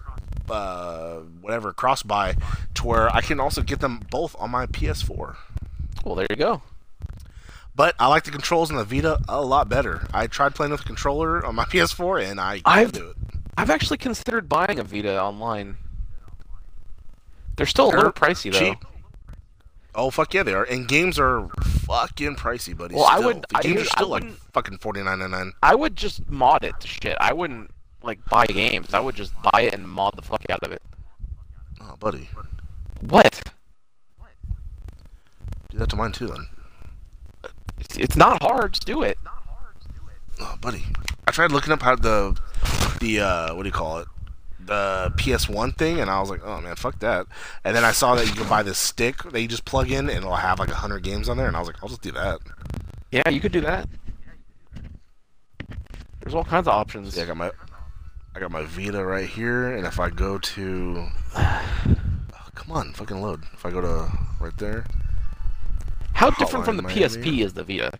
uh whatever cross buy to where I can also get them both on my P S four. Well, there you go. But I like the controls on the Vita a lot better. I tried playing with a controller on my P S four and I can't do it. I've actually considered buying a Vita online. They're still a little pricey, though. Cheap. Oh, fuck yeah, they are. And games are fucking pricey, buddy. Well, still. I would... The I, games are still, like, fucking forty-nine ninety-nine. I would just mod it to shit. I wouldn't, like, buy games. I would just buy it and mod the fuck out of it. Oh, buddy. What? Do that to mine, too, then. It's, it's not hard. Just do it. Oh, buddy. I tried looking up how the... The, uh... What do you call it? the P S one thing, and I was like, oh man, fuck that. And then I saw that you can buy this stick that you just plug in, and it'll have like one hundred games on there, and I was like, I'll just do that. Yeah, you could do that. There's all kinds of options. Yeah, I got my, I got my Vita right here, and if I go to, oh, come on, fucking load. If I go to right there. How different from the Miami. P S P is the Vita?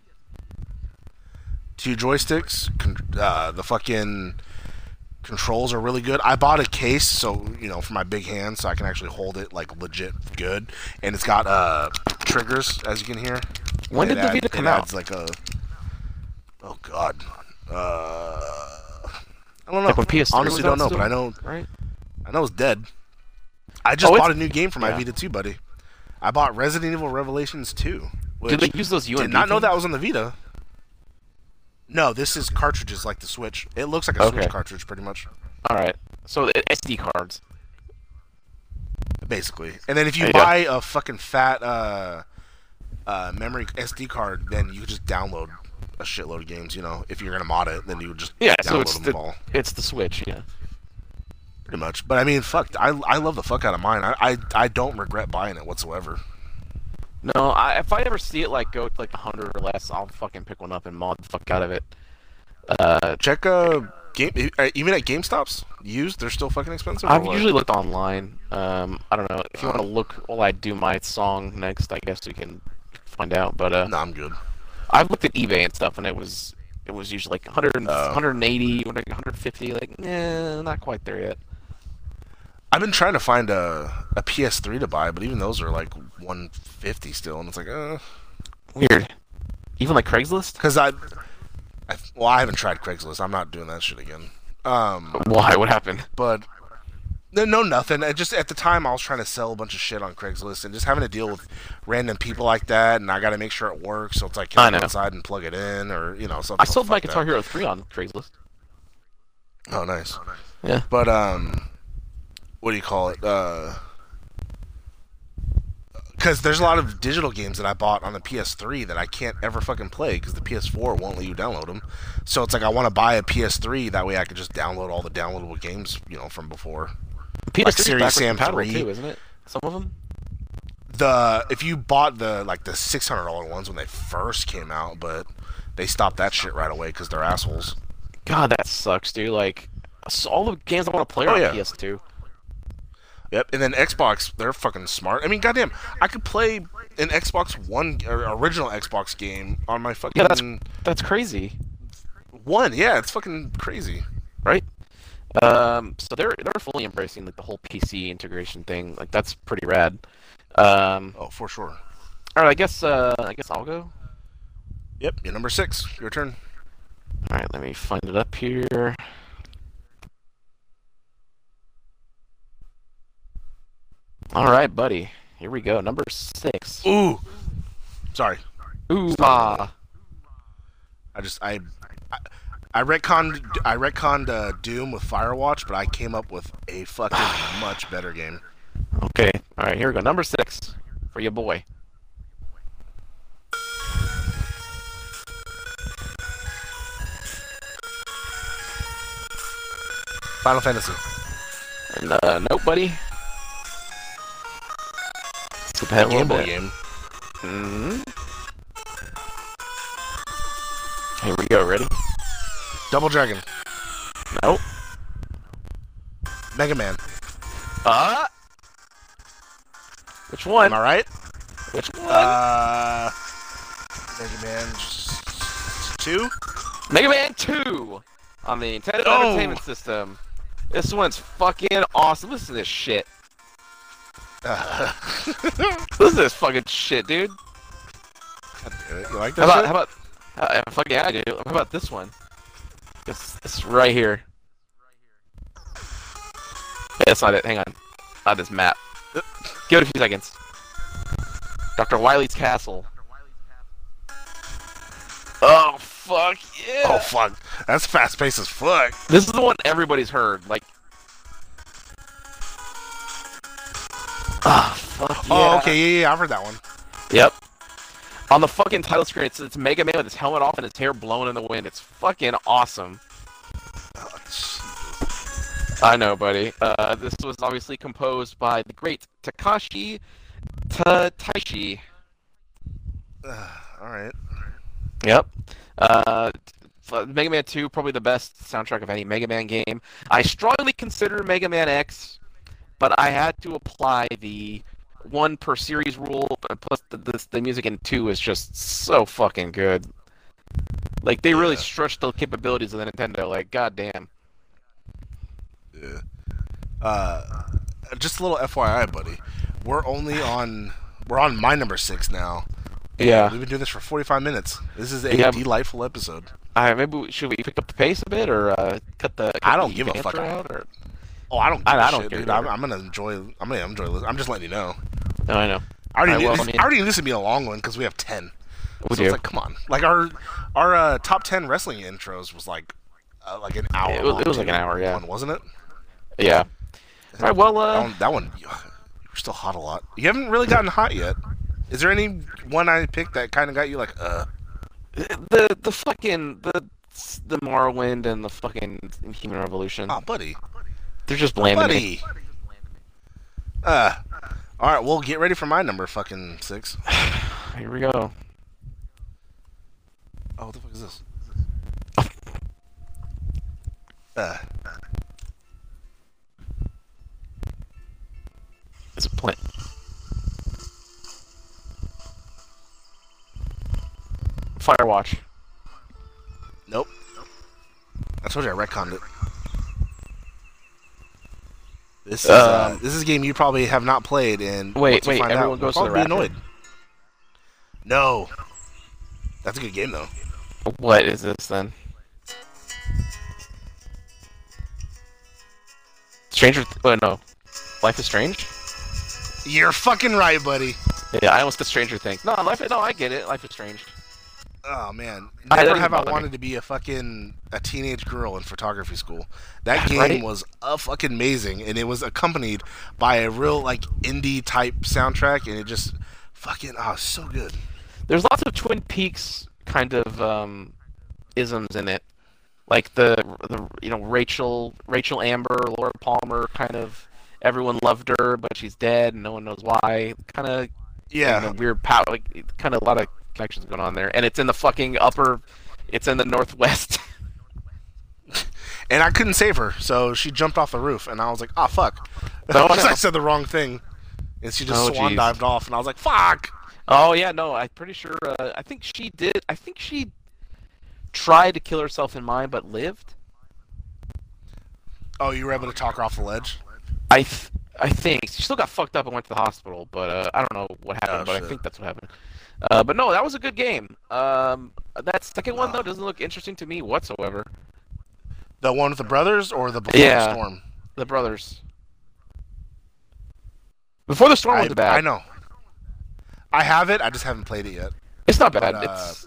Two joysticks. Uh, the fucking controls are really good. I bought a case, so you know, for my big hand, so I can actually hold it like legit good. And it's got uh triggers, as you can hear. When did the Vita come out? It's like a, oh god. Uh, I don't know. Like when P S three honestly, don't know, still, but I know. Right? I know it's dead. I just oh, bought a new game for my yeah. Vita too, buddy. I bought Resident Evil Revelations two. Did they use those U S B? Did not things? Know that was on the Vita. No, this is cartridges like the Switch. It looks like a okay. Switch cartridge, pretty much. All right. So S D cards, basically. And then if you, you buy go. a fucking fat uh, uh, memory S D card, then you just download a shitload of games, you know. If you're gonna mod it, then you would just yeah, download so it's them the, all. It's the Switch, yeah. Pretty much, but I mean, fuck, I I love the fuck out of mine. I I, I don't regret buying it whatsoever. No, I, if I ever see it like go to like a hundred or less, I'll fucking pick one up and mod the fuck out of it. Uh, Check uh game even at GameStop's used, they're still fucking expensive. I've usually looked online. Um, I don't know if you uh, want to look while I do my song next. I guess we can find out, but uh, no, I'm good. I've looked at eBay and stuff, and it was it was usually like one hundred, uh, one hundred eighty, one hundred fifty, like, nah, not quite there yet. I've been trying to find a, a P S three to buy, but even those are like one hundred fifty still, and it's like, uh... weird. Even like Craigslist? Because I, I... Well, I haven't tried Craigslist. I'm not doing that shit again. Um, Why? What happened? But... No, no, nothing. I just at the time, I was trying to sell a bunch of shit on Craigslist, and just having to deal with random people like that, and I got to make sure it works. So it's like, can I, I go inside and plug it in, or you know, something. I sold my Guitar Hero three on Craigslist. Oh, nice. Yeah. But um, what do you call it? Uh, because there's a lot of digital games that I bought on the P S three that I can't ever fucking play because the P S four won't let you download them. So it's like I want to buy a P S three that way I can just download all the downloadable games, you know, from before. P S three like Serious Sam three, too, isn't it? Some of them. The if you bought the like the six hundred dollar ones when they first came out, but they stopped that shit right away because they're assholes. God, that sucks, dude. Like all the games I want to play oh, are on yeah. P S two. Yep, and then Xbox, they're fucking smart. I mean, goddamn, I could play an Xbox One or original Xbox game on my fucking. Yeah, that's that's crazy. One, yeah, it's fucking crazy, right? Um, so they're they're fully embracing like the whole P C integration thing. Like that's pretty rad. Um, oh, for sure. All right, I guess uh, I guess I'll go. Yep, you're number six. Your turn. All right, let me find it up here. All right, buddy. Here we go. Number six. Ooh. Sorry. Ooh. Ah. I just I. I I retconned, I retconned uh, Doom with Firewatch, but I came up with a fucking much better game. Okay, all right, here we go. Number six for your boy. Final Fantasy. And, uh, nope, buddy. Skip ahead a little bit. Game. Mm-hmm. Here we go. Ready? Double Dragon. Nope. Mega Man. Uh? Which one? Am I right? Which one? Uh... Mega Man... two? Mega Man two! On the Nintendo oh. Entertainment System. This one's fucking awesome. Listen to this shit. Uh. Listen to this fucking shit, dude. You like this how about, shit? How about... Uh, fuck yeah, I do. How about this one? It's, it's right here. Hey, that's not it. Hang on. Not this map. Give it a few seconds. Doctor Wily's Castle. Oh, fuck yeah. Oh, fuck. That's fast-paced as fuck. This is the one everybody's heard. Like... Ah, oh, fuck yeah. Oh, okay. Yeah, yeah, I've heard that one. Yep. On the fucking title screen, it's, it's Mega Man with his helmet off and his hair blowing in the wind. It's fucking awesome. Oh, I know, buddy. Uh, this was obviously composed by the great Takashi Taishi. Uh, all right. Yep. Uh, Mega Man two, probably the best soundtrack of any Mega Man game. I strongly consider Mega Man X, but I had to apply the one per series rule. Plus, the, the, the music in two is just so fucking good. Like, they really yeah. stretched the capabilities of the Nintendo. Like, goddamn. Yeah. Uh, just a little F Y I, buddy. We're only on. We're on my number six now. Yeah. We've been doing this for forty-five minutes. This is a yeah. delightful episode. Uh, maybe we, should we pick up the pace a bit, or uh, cut the? Cut I don't the give a fuck. Out, or... Oh, I don't. Give I, a I don't shit, dude. I'm, I'm gonna enjoy. I'm gonna enjoy. Listening. I'm just letting you know. No, I know. I already. I, knew, well, this, I, mean, I already knew this would be a long one because we have ten. We so do. It's like, come on. Like our our uh, top ten wrestling intros was like uh, like an hour. It was, long, it was like an hour, yeah. One, wasn't it? Yeah. All right. Well, uh, that one, that one. You're still hot a lot. You haven't really gotten hot yet. Is there any one I picked that kind of got you like uh? The the fucking the the Morrowind and the fucking Human Revolution. Oh, buddy, they're just blanding. Oh, buddy. Uh, all right, well, get ready for my number fucking six. Here we go. Oh, what the fuck is this? uh, it's a plant. Firewatch. Nope. I told you I retconned it. This is um, uh, this is a game you probably have not played, and wait, wait, find everyone out, goes to the rapture. Annoyed. No, that's a good game though. What is this then? Stranger? Th- oh no, Life is Strange. You're fucking right, buddy. Yeah, I almost did Stranger Things. No, Life. No, I get it. Life is Strange. Oh man, never I have I wanted me. to be a fucking a teenage girl in photography school. That game right? was a fucking amazing, and it was accompanied by a real like indie type soundtrack, and it just fucking oh so good. There's lots of Twin Peaks kind of um, isms in it, like the the you know Rachel Rachel Amber Laura Palmer kind of everyone loved her, but she's dead and no one knows why. Kind of yeah, you know, weird power, like kind of a lot of connections going on there, and it's in the fucking upper, it's in the northwest. And I couldn't save her, so she jumped off the roof, and I was like, ah, oh, fuck. No, I, no. I said the wrong thing, and she just oh, swan geez. dived off, and I was like, fuck. Oh yeah, no, I'm pretty sure. Uh, I think she did. I think she tried to kill herself in mine, but lived. Oh, you were able to talk her off the ledge. I, th- I think she still got fucked up and went to the hospital, but uh, I don't know what happened. Oh, but shit. I think that's what happened. Uh, but no, that was a good game. Um, that second one, though, doesn't look interesting to me whatsoever. The one with the brothers or the Before yeah, the Storm? The brothers. Before the Storm I, was bad. I know. I have it. I just haven't played it yet. It's not bad. But, uh, it's...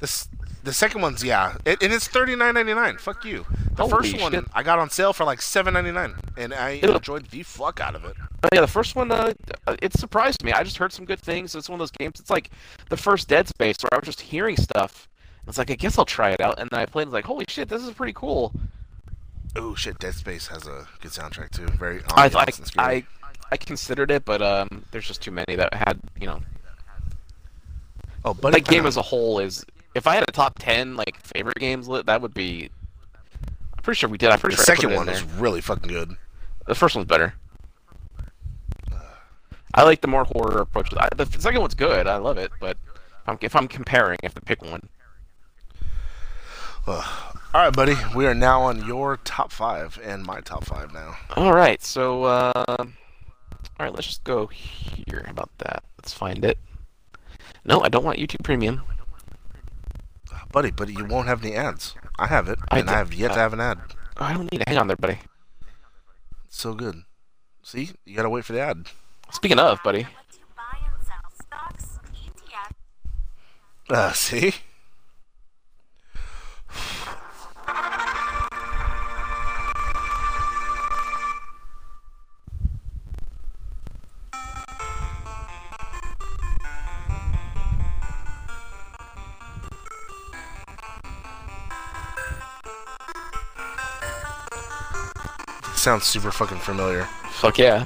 The, the second one's, yeah. It, and it's thirty-nine ninety-nine. Fuck you. The first shit. one I got on sale for like seven ninety-nine, and I It'll... enjoyed the fuck out of it. Oh, yeah, the first one, uh, it surprised me. I just heard some good things. It's one of those games. It's like the first Dead Space where I was just hearing stuff. I was like, I guess I'll try it out. And then I played and was like, holy shit, this is pretty cool. Oh, shit, Dead Space has a good soundtrack, too. Very I, I, and I I considered it, but um, there's just too many that had, you know. Oh, but That game as a whole is... If I had a top ten, like, favorite games lit, that would be... I'm pretty sure we did. I'm pretty sure I put it in there. The second one is really fucking good. The first one's better. I like the more horror approach. I, the second one's good. I love it, but if I'm, if I'm comparing, I have to pick one. Uh, all right, buddy. We are now on your top five and my top five now. All right. So, uh, all right. Let's just go here. How about that? Let's find it. No, I don't want YouTube Premium. Uh, buddy, buddy, you won't have any ads. I have it, I and did, I have yet uh, to have an ad. Oh, I don't need it. Hang on there, buddy. It's so good. See? You got to wait for the ad. Speaking of, buddy. Uh, see? sounds super fucking familiar. Fuck yeah.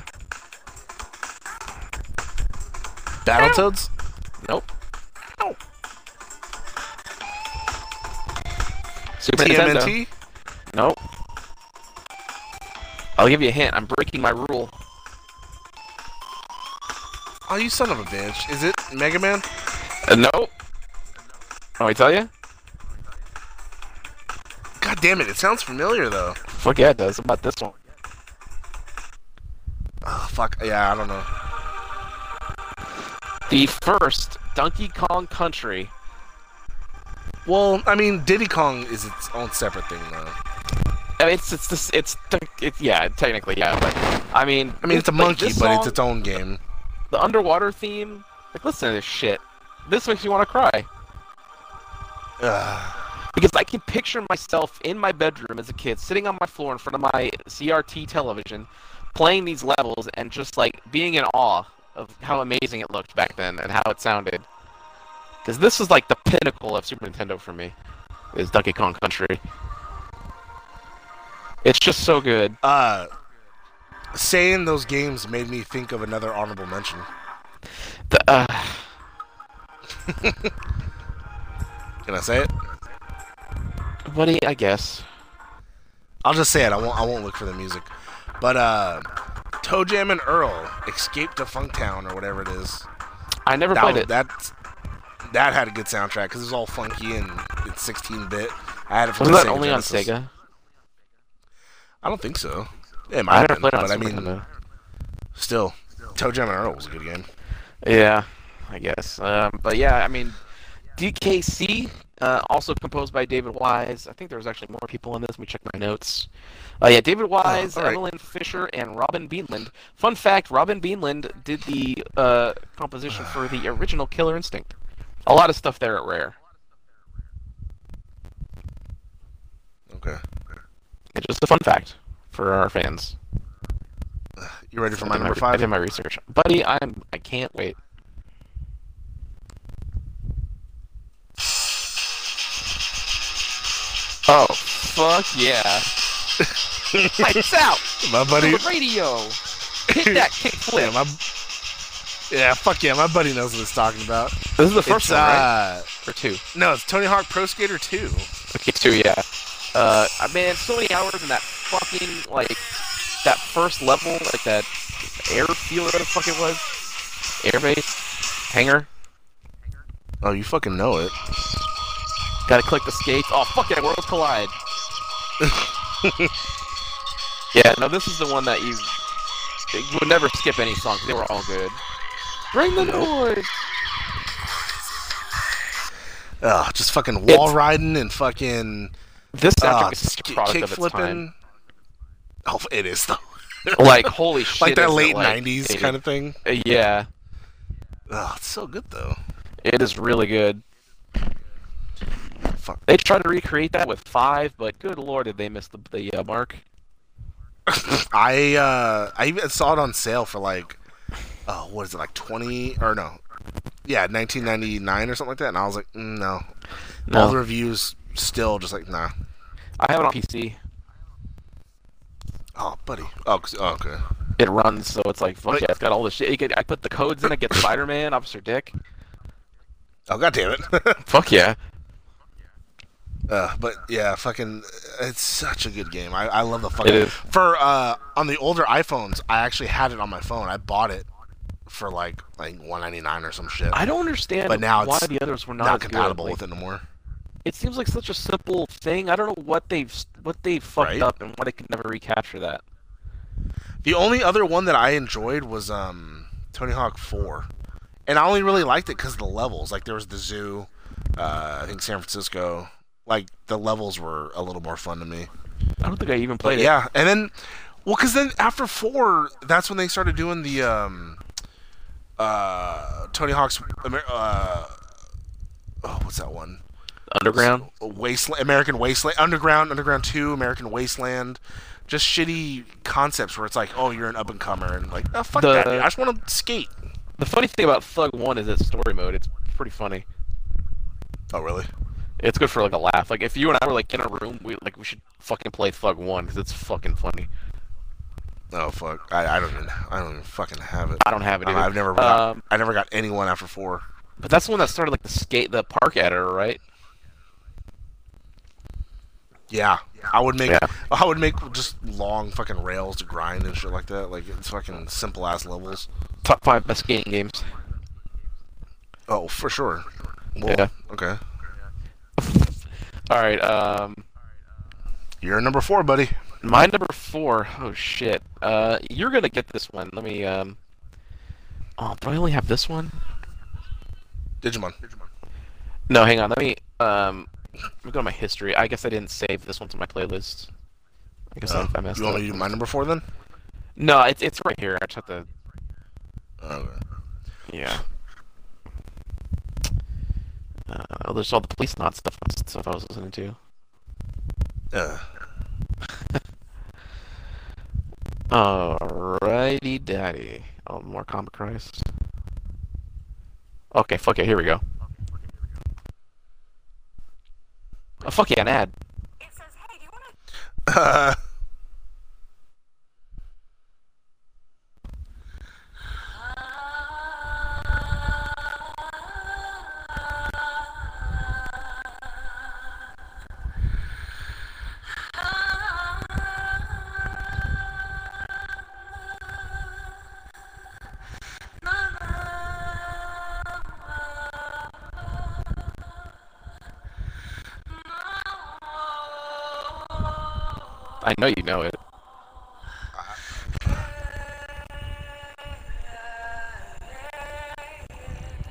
Battletoads? Nope. Ow. Super T M N T? Nintendo. Nope. I'll give you a hint. I'm breaking my rule. Oh, you son of a bitch. Is it Mega Man? Uh, nope. Can I tell you? God damn it. It sounds familiar, though. Fuck yeah, it does. What about this one? Oh, fuck. Yeah, I don't know. The first Donkey Kong Country. Well, I mean, Diddy Kong is its own separate thing, though. I mean, it's it's this it's, it's yeah, technically yeah, but I mean, I mean, it's, it's a monkey, like, song, but it's its own game. The underwater theme, like, listen to this shit. This makes me want to cry. Ugh. Because I can picture myself in my bedroom as a kid, sitting on my floor in front of my C R T television, playing these levels and just like being in awe of how amazing it looked back then and how it sounded. Because this is like the pinnacle of Super Nintendo for me, is Donkey Kong Country. It's just so good. Uh, saying those games made me think of another honorable mention. The, uh... Can I say it? Buddy, I guess. I'll just say it. I won't. I won't look for the music. But uh, Toe Jam and Earl, Escape to Funktown or whatever it is. I never that, played it. That that had a good soundtrack because it was all funky and it's sixteen bit. I had it for Wasn't that only Genesis. On Sega? I don't think so. It might I have been, played but I mean, Nintendo. Still, Toe Jam and Earl was a good game. Yeah, I guess. Um, but yeah, I mean, D K C, uh, also composed by David Wise. I think there was actually more people in this. Let me check my notes. Uh, yeah, David Wise, oh, right. Evelyn Fisher, and Robin Beanland. Fun fact, Robin Beanland did the uh, composition for the original Killer Instinct. A lot of stuff there at Rare. Okay. Just a fun fact for our fans. You ready for my number five? I did my research, buddy. I'm. I can't wait. Oh, fuck yeah! Lights out. My buddy. The radio. Hit that kickflip. Yeah, my... yeah, fuck yeah! My buddy knows what he's talking about. This is the first it's, one, uh... right? Or two? No, it's Tony Hawk Pro Skater two. Okay, two, yeah. Uh, man, so many hours in that fucking, like, that first level, like that airfield, whatever the fuck it was. Airbase? Hangar? Oh, you fucking know it. Gotta click the skates. Oh, fuck it, worlds collide. Yeah, no, this is the one that you, you would never skip any songs. They were all good. Bring the noise! Ugh, just fucking wall it's... riding and fucking... This soundtrack uh, is a product kick of its flipping. Time. Oh, it is though. Like holy shit! Like that late like, nineties kind of thing. Uh, yeah. Oh, it's so good though. It is really good. Fuck. They tried to recreate that with five, but good lord, did they miss the the uh, mark? I uh, I even saw it on sale for like, oh, uh, what is it like twenty or no? Yeah, nineteen ninety nine or something like that, and I was like, mm, no. no. All the reviews. Still just like, nah. I have it on P C. Oh, buddy. Oh, okay. It runs, so it's like, fuck but yeah, it's got all the shit. You could, I put the codes in, it gets Spider-Man, Officer Dick. Oh, god damn it. Fuck yeah. Uh, but yeah, fucking, it's such a good game. I, I love the fucking... It is. For, uh, on the older iPhones, I actually had it on my phone. I bought it for like, like one ninety-nine or some shit. I don't understand but now why it's the others were not, not compatible good, like... with it anymore. It seems like such a simple thing. I don't know what they've what they fucked right? up and why they could never recapture that. The only other one that I enjoyed was um, Tony Hawk four, and I only really liked it because of the levels. Like there was the zoo, uh, I think San Francisco. Like the levels were a little more fun to me. I don't think I even played but, it. Yeah, and then well, because then after four, that's when they started doing the um, uh, Tony Hawk's. Uh, oh, what's that one? Underground, Wasteland, American Wasteland, Underground, Underground two, American Wasteland, just shitty concepts where it's like, oh, you're an up and comer, and like, oh, fuck the, that, dude. I just want to skate. The funny thing about Thug One is its story mode. It's pretty funny. Oh, really? It's good for like a laugh. Like if you and I were like in a room, we like we should fucking play Thug One because it's fucking funny. Oh fuck! I, I don't even I don't even fucking have it. I don't have it either. I've never got, um, I never got anyone after four. But that's the one that started like the skate the park editor, right? Yeah, I would make yeah. I would make just long fucking rails to grind and shit like that. Like it's fucking simple ass levels. Top five best skating games. Oh, for sure. Well, yeah. Okay. All right. Um. You're number four, buddy. My number four, oh shit. Uh, you're gonna get this one. Let me, um... Oh, do I only have this one? Digimon. Digimon. No, hang on, let me, um... Let me go to my history. I guess I didn't save this one to my playlist. I guess uh, I, I messed up. You want me to do my number four, then? No, it's, it's right here. I just have to... Okay. Yeah. Uh, oh, there's all the Policenauts stuff, stuff I was listening to. Uh... Alrighty, daddy. Oh, more Combichrist. Okay, fuck it. Here we go. Oh, fuck yeah, an ad. It says, "Hey, do you want to?" Uh. I know you know it.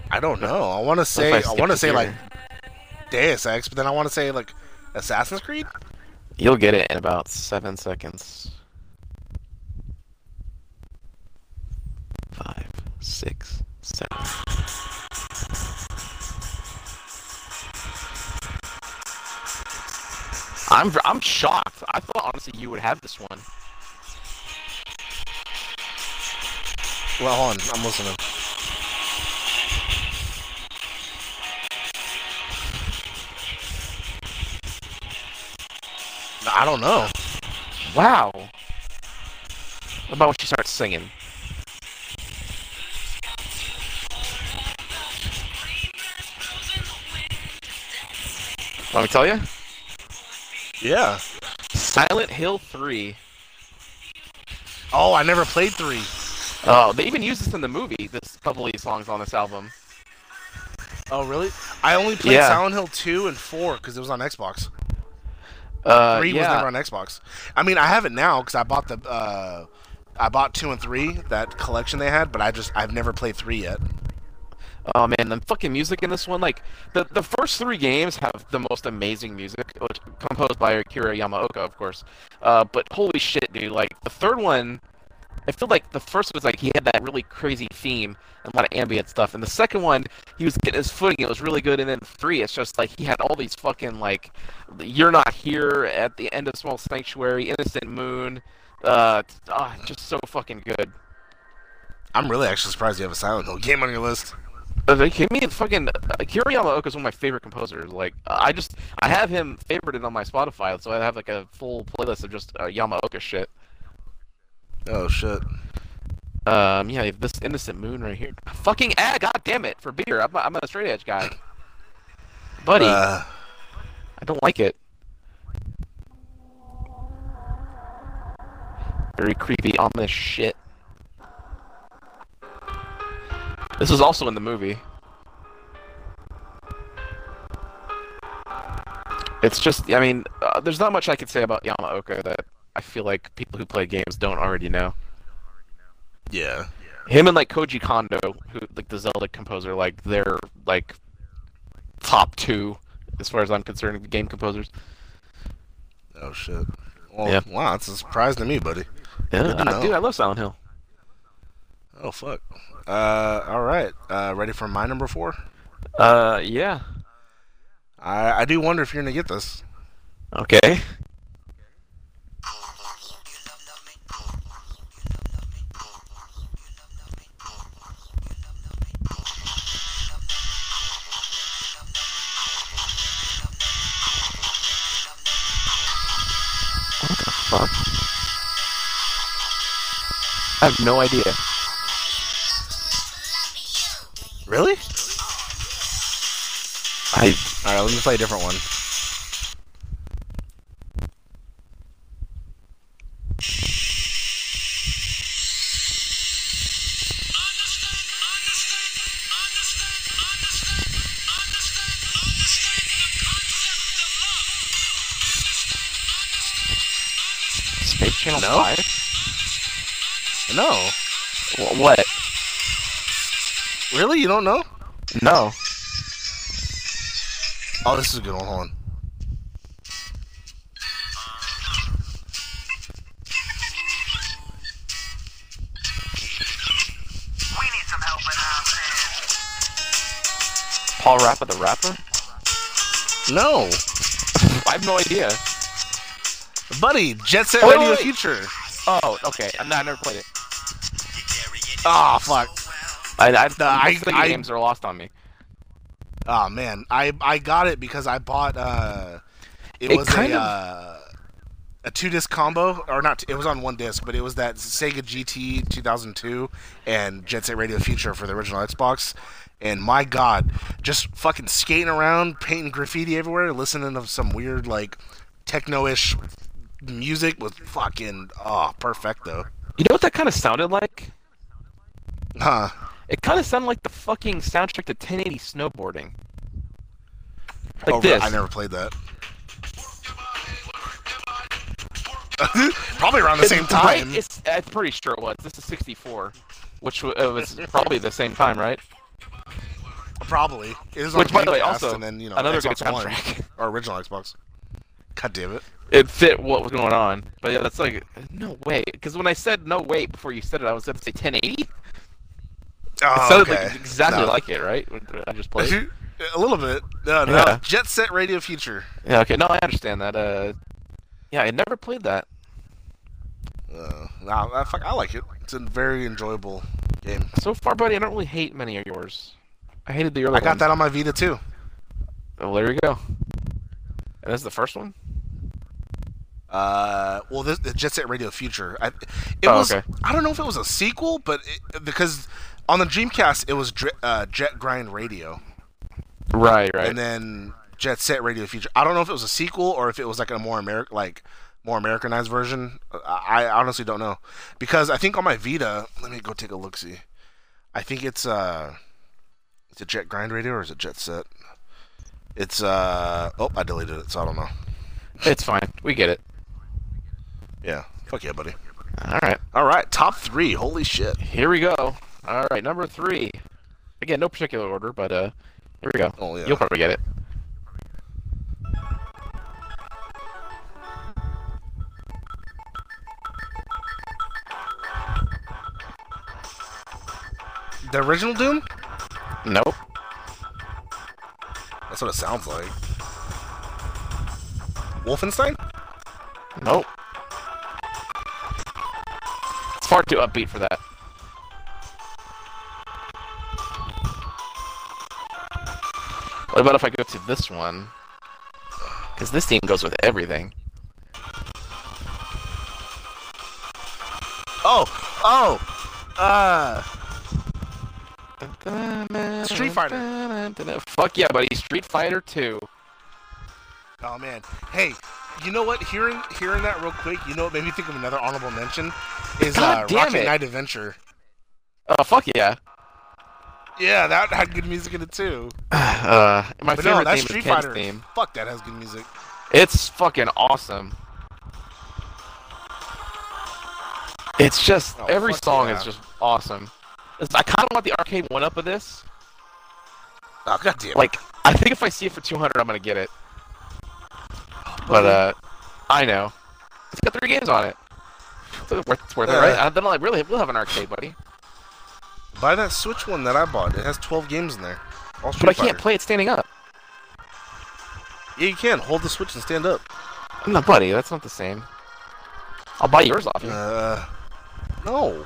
I don't know. I want to say I, I want to say here? like Deus Ex, but then I want to say like Assassin's Creed. You'll get it in about seven seconds. Five, six, seven. I'm I'm shocked. I thought honestly you would have this one. Well, hold on. I'm listening. I don't know. Wow. What about when she starts singing? Let me tell you. Yeah. Silent Hill three. Oh, I never played three. Oh, they even used this in the movie, this couple of these songs on this album. Oh, really? I only played yeah. Silent Hill two and four because it was on Xbox. Uh, three yeah. was never on Xbox. I mean, I have it now because I bought the, uh, I bought two and three, that collection they had, but I just, I've never played three yet. Oh man, the fucking music in this one, like, the, the first three games have the most amazing music, which, composed by Akira Yamaoka, of course. Uh, but holy shit, dude, like, the third one, I feel like the first was, like, he had that really crazy theme, and a lot of ambient stuff, and the second one, he was getting his footing, it was really good, and then three, it's just, like, he had all these fucking, like, You're Not Here, At the End of Small Sanctuary, Innocent Moon, uh, oh, just so fucking good. I'm really actually surprised you have a Silent Hill game on your list. Are you kidding me? Fucking Akira Yamaoka is one of my favorite composers. Like, I just I have him favorited on my Spotify, so I have like a full playlist of just uh, Yamaoka shit. Oh shit. Um, yeah, this Innocent Moon right here. Fucking ah, god damn it, for beer. I'm I'm a straight edge guy, buddy. Uh... I don't like it. Very creepy, ominous shit. This was also in the movie. It's just, I mean, uh, there's not much I could say about Yamaoka that I feel like people who play games don't already know. Yeah. Him and, like, Koji Kondo, who, like, the Zelda composer, like, they're, like, top two, as far as I'm concerned, game composers. Oh, shit. Well, yeah. Wow, that's a surprise to me, buddy. Yeah, I, dude, I love Silent Hill. Oh, fuck. Uh, alright. Uh, ready for my number four? Uh, yeah. I I do wonder if you're gonna get this. Okay. I love, love you. You love, love me. I love, love you. You love, love me. I love, love you. You love, love me. I love, love you. You love, love me. I love, love you. You love, love me. I love, love you. You love, love me. I love, love you. You love, love me. I love, love you. You love, love me. I love, love you. What the fuck? I have no idea. Really? I... Alright, let me play a different one. Channel no. five? No. What? Really? You don't know? No. Oh, this is a good one. Hold on. We need some help in our plan. Paul Rapper the Rapper? No. I have no idea. Buddy, Jet Set Radio Future. Oh, okay. I'm not, I never played it. Oh, fuck. I, I, no, I, I games are lost on me. Oh, man. I, I got it because I bought, uh... It, it was a, of... uh... A two-disc combo. Or not, it was on one disc, but it was that Sega G T two thousand two and Jet Set Radio Future for the original Xbox. And my god, just fucking skating around, painting graffiti everywhere, listening to some weird, like, techno-ish... music was fucking oh perfect though. You know what that kind of sounded like? Huh? It kind of sounded like the fucking soundtrack to ten eighty Snowboarding. Like oh, this. I never played that. Probably around the it's, same time. Right, it's, I'm pretty sure it was. This is sixty-four, which was, uh, was probably the same time, right? Probably. It was on which, by the way, also and then, you know, another Xbox good soundtrack. One, or original Xbox. God damn it. It fit what was going on. But yeah, that's like, no way. Because when I said no wait before you said it, I was going to say ten eighty? Oh, it sounded okay. like, exactly no. like it, right? I just played. A little bit. No, no. Yeah. Jet Set Radio Future. Yeah, okay. No, I understand that. Uh, yeah, I never played that. Uh, nah, I, I like it. It's a very enjoyable game. So far, buddy, I don't really hate many of yours. I hated the early one. I got ones. that on my Vita, too. Well, there we go. And that's the first one? Uh, well, this, the Jet Set Radio Future. I, it oh, was. Okay. I don't know if it was a sequel, but it, because on the Dreamcast it was dr uh, Jet Grind Radio. Right, right. And then Jet Set Radio Future. I don't know if it was a sequel or if it was like a more Ameri like more Americanized version. I, I honestly don't know because I think on my Vita. Let me go take a look. See, I think it's uh, it's a Jet Grind Radio or is it Jet Set? It's uh. Oh, I deleted it, so I don't know. It's fine. We get it. Yeah. Fuck yeah, buddy. Alright. Alright, top three. Holy shit. Here we go. Alright, number three. Again, no particular order, but uh, here we go. Oh, yeah. You'll probably get it. The original Doom? Nope. That's what it sounds like. Wolfenstein? Nope. It's far too upbeat for that. What about if I go to this one? Because this theme goes with everything. Oh! Oh! Uh... Street Fighter. Fuck yeah, buddy. Street Fighter two. Oh man! Hey, you know what? Hearing hearing that real quick, you know what made me think of another honorable mention is uh, Rocket Knight Adventure. Oh fuck yeah! Yeah, that had good music in it too. Uh, my but favorite no, that's theme Street is Ken's Fighter. Theme. Fuck, that has good music. It's fucking awesome. It's just oh, every song yeah. is just awesome. It's, I kind of want the arcade one up of this. Oh god damn it. Like I think if I see it for two hundred, I'm gonna get it. But, uh, I know. It's got three games on it. It's worth, it's worth uh, it, right? I don't like, really, we'll have an arcade, buddy. Buy that Switch one that I bought. It has twelve games in there. All but I can't Fighter. play it standing up. Yeah, you can. Hold the Switch and stand up. No, buddy, that's not the same. I'll buy yours off you. Uh, no.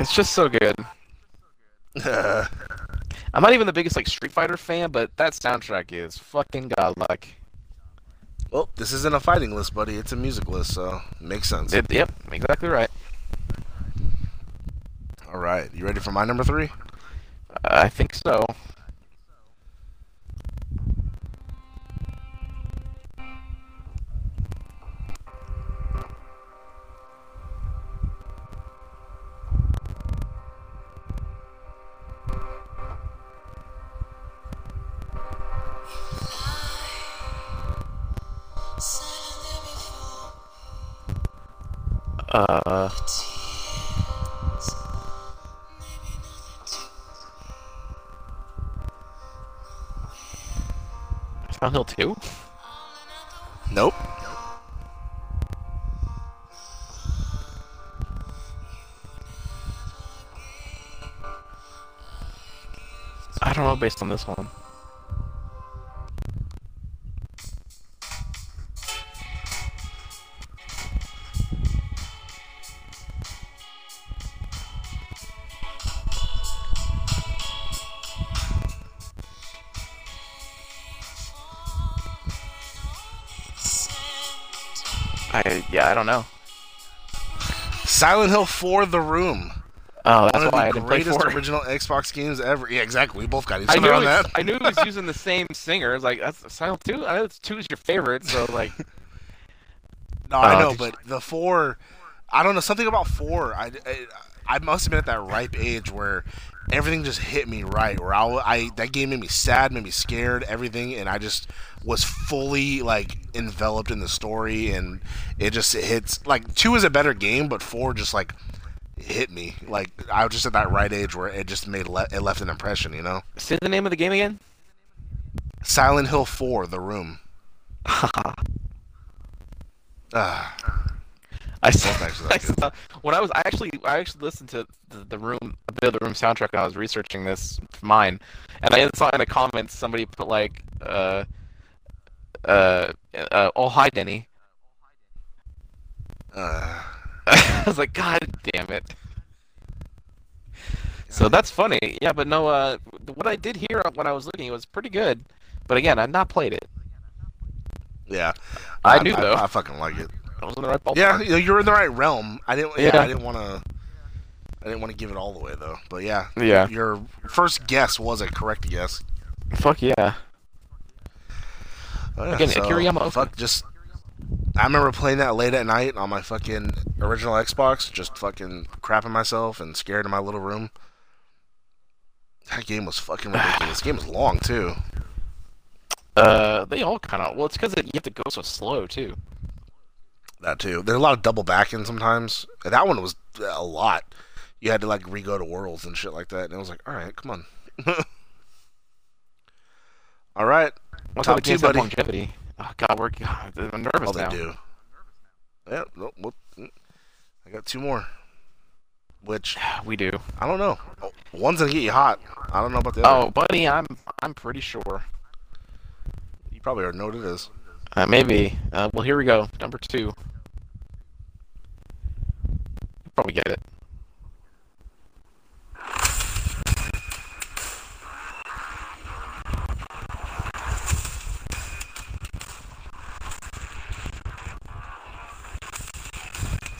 It's just so good. Uh... I'm not even the biggest like Street Fighter fan, but that soundtrack is fucking godlike. Well, this isn't a fighting list, buddy. It's a music list, so makes sense. It, yep, exactly right. All right, you ready for my number three? Uh, I think so. Uh, Silent Hill two? Nope. I don't know based on this one. Yeah, I don't know. Silent Hill four The Room. Oh, that's why I didn't play four. One of the greatest original Xbox games ever. Yeah, exactly. We both got each other on that. I knew he was using the same singer. I was like, that's Silent two? I know it's two is your favorite, so like... No, uh, I know, but the four... I don't know, something about four. I, I, I must have been at that ripe age where everything just hit me right. Where I, I, that game made me sad, made me scared, everything, and I just... was fully like enveloped in the story, and it just it hits like two is a better game, but four just like hit me. Like I was just at that right age where it just made le- it left an impression, you know. Say the name of the game again. Silent Hill four: The Room. uh, I saw, I saw when I was I actually I actually listened to the, the room the the room soundtrack when I was researching this for mine, and I saw in the comments somebody put like. Uh, Uh, uh, oh hi Denny. Uh, I was like, God damn it. So that's funny, yeah. But no, uh, what I did hear when I was looking was pretty good, but again, I've not played it. Yeah, I, I knew I, though. I, I fucking like it. I was in the right ballpark. Yeah, you're in the right realm. I didn't. Yeah, yeah. I didn't want to. I didn't want to give it all the way though. But yeah. Yeah. Your first guess was a correct guess. Fuck yeah. Oh, yeah, Again, so, Akiriyama. Fuck, just... I remember playing that late at night on my fucking original Xbox, just fucking crapping myself and scared in my little room. That game was fucking ridiculous. This game was long, too. Uh, they all kind of... Well, it's because you have to go so slow, too. That, too. There's a lot of double backing sometimes. That one was a lot. You had to, like, re-go to worlds and shit like that, and I was like, alright, come on. Alright. What's top two, buddy? Longevity? Oh, God, we're, God, I'm nervous oh, now. Oh, they do. Yeah, well, well, I got two more. Which... We do. I don't know. One's gonna get you hot. I don't know about the other. Oh, buddy, I'm I'm pretty sure. You probably already know what it is. Uh, maybe. Uh, well, here we go. Number two. You'll probably get it.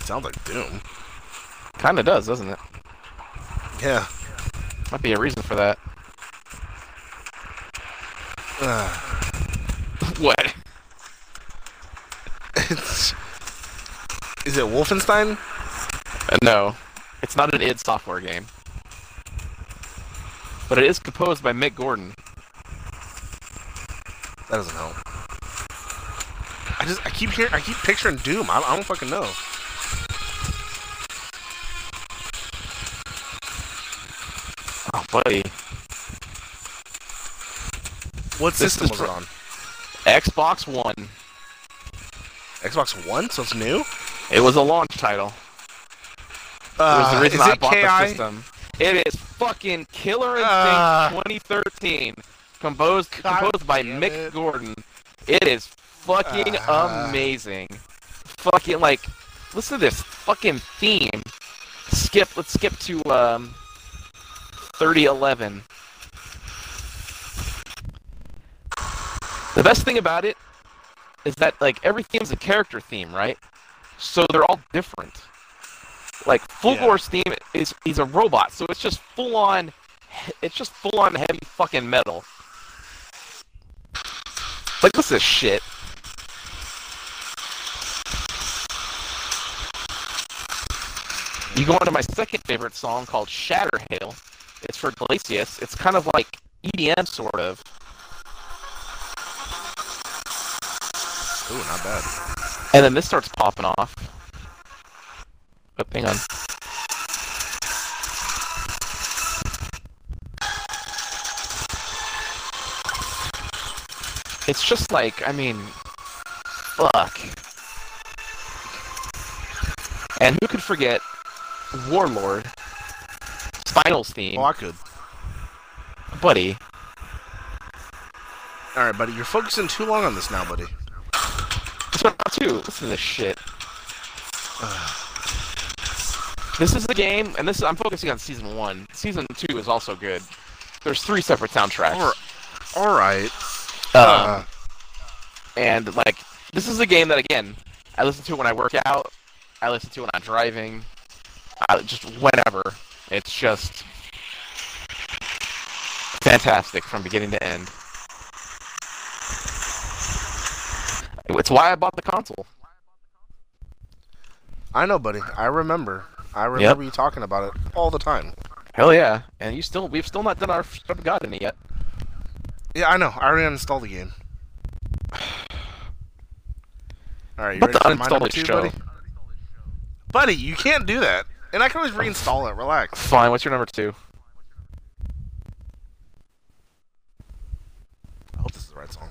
Sounds like Doom. Kinda does, doesn't it? Yeah. Might be a reason for that. Uh, what? It's... Is it Wolfenstein? Uh, no. It's not an id Software game. But it is composed by Mick Gordon. That doesn't help. I just... I keep hearing... I keep picturing Doom. I, I don't fucking know. Oh, buddy. What system was it on? Xbox One. Xbox One? So it's new? It was a launch title. Uh, it was the reason I bought the system. It is fucking Killer Instinct uh, twenty thirteen. Composed, composed by Mick it. Gordon. It is fucking uh, amazing. Fucking, like, listen to this fucking theme. Skip, let's skip to, um... thirty eleven. The best thing about it is that, like, every game's a character theme, right? So they're all different. Like, Fulgore's yeah. theme is he's a robot, so it's just full on, it's just full on heavy fucking metal. Like, what's this shit? You go on to my second favorite song called Shatter Hail. It's for Glacius. It's kind of like E D M, sort of. Ooh, not bad. And then this starts popping off. But hang on. It's just like, I mean, fuck. And who could forget Warlord? Spinal's theme. Oh, I could. Buddy. Alright, buddy, you're focusing too long on this now, buddy. That's what I'm too. Listen to this shit. This is the game, and this is, I'm focusing on Season one. Season two is also good. There's three separate soundtracks. Alright. Um, uh. And, like, this is a game that, again, I listen to when I work out, I listen to when I'm driving, I, just whenever. It's just fantastic from beginning to end. It's why I bought the console. I know, buddy. I remember. I remember yep. you talking about it all the time. Hell yeah. And you still, we've still not done our I've got any yet. Yeah, I know. I already uninstalled the game. Alright, you but ready to uninstall it, buddy? Buddy, you can't do that. And I can always reinstall it. Relax. Fine. What's your number two? I hope this is the right song.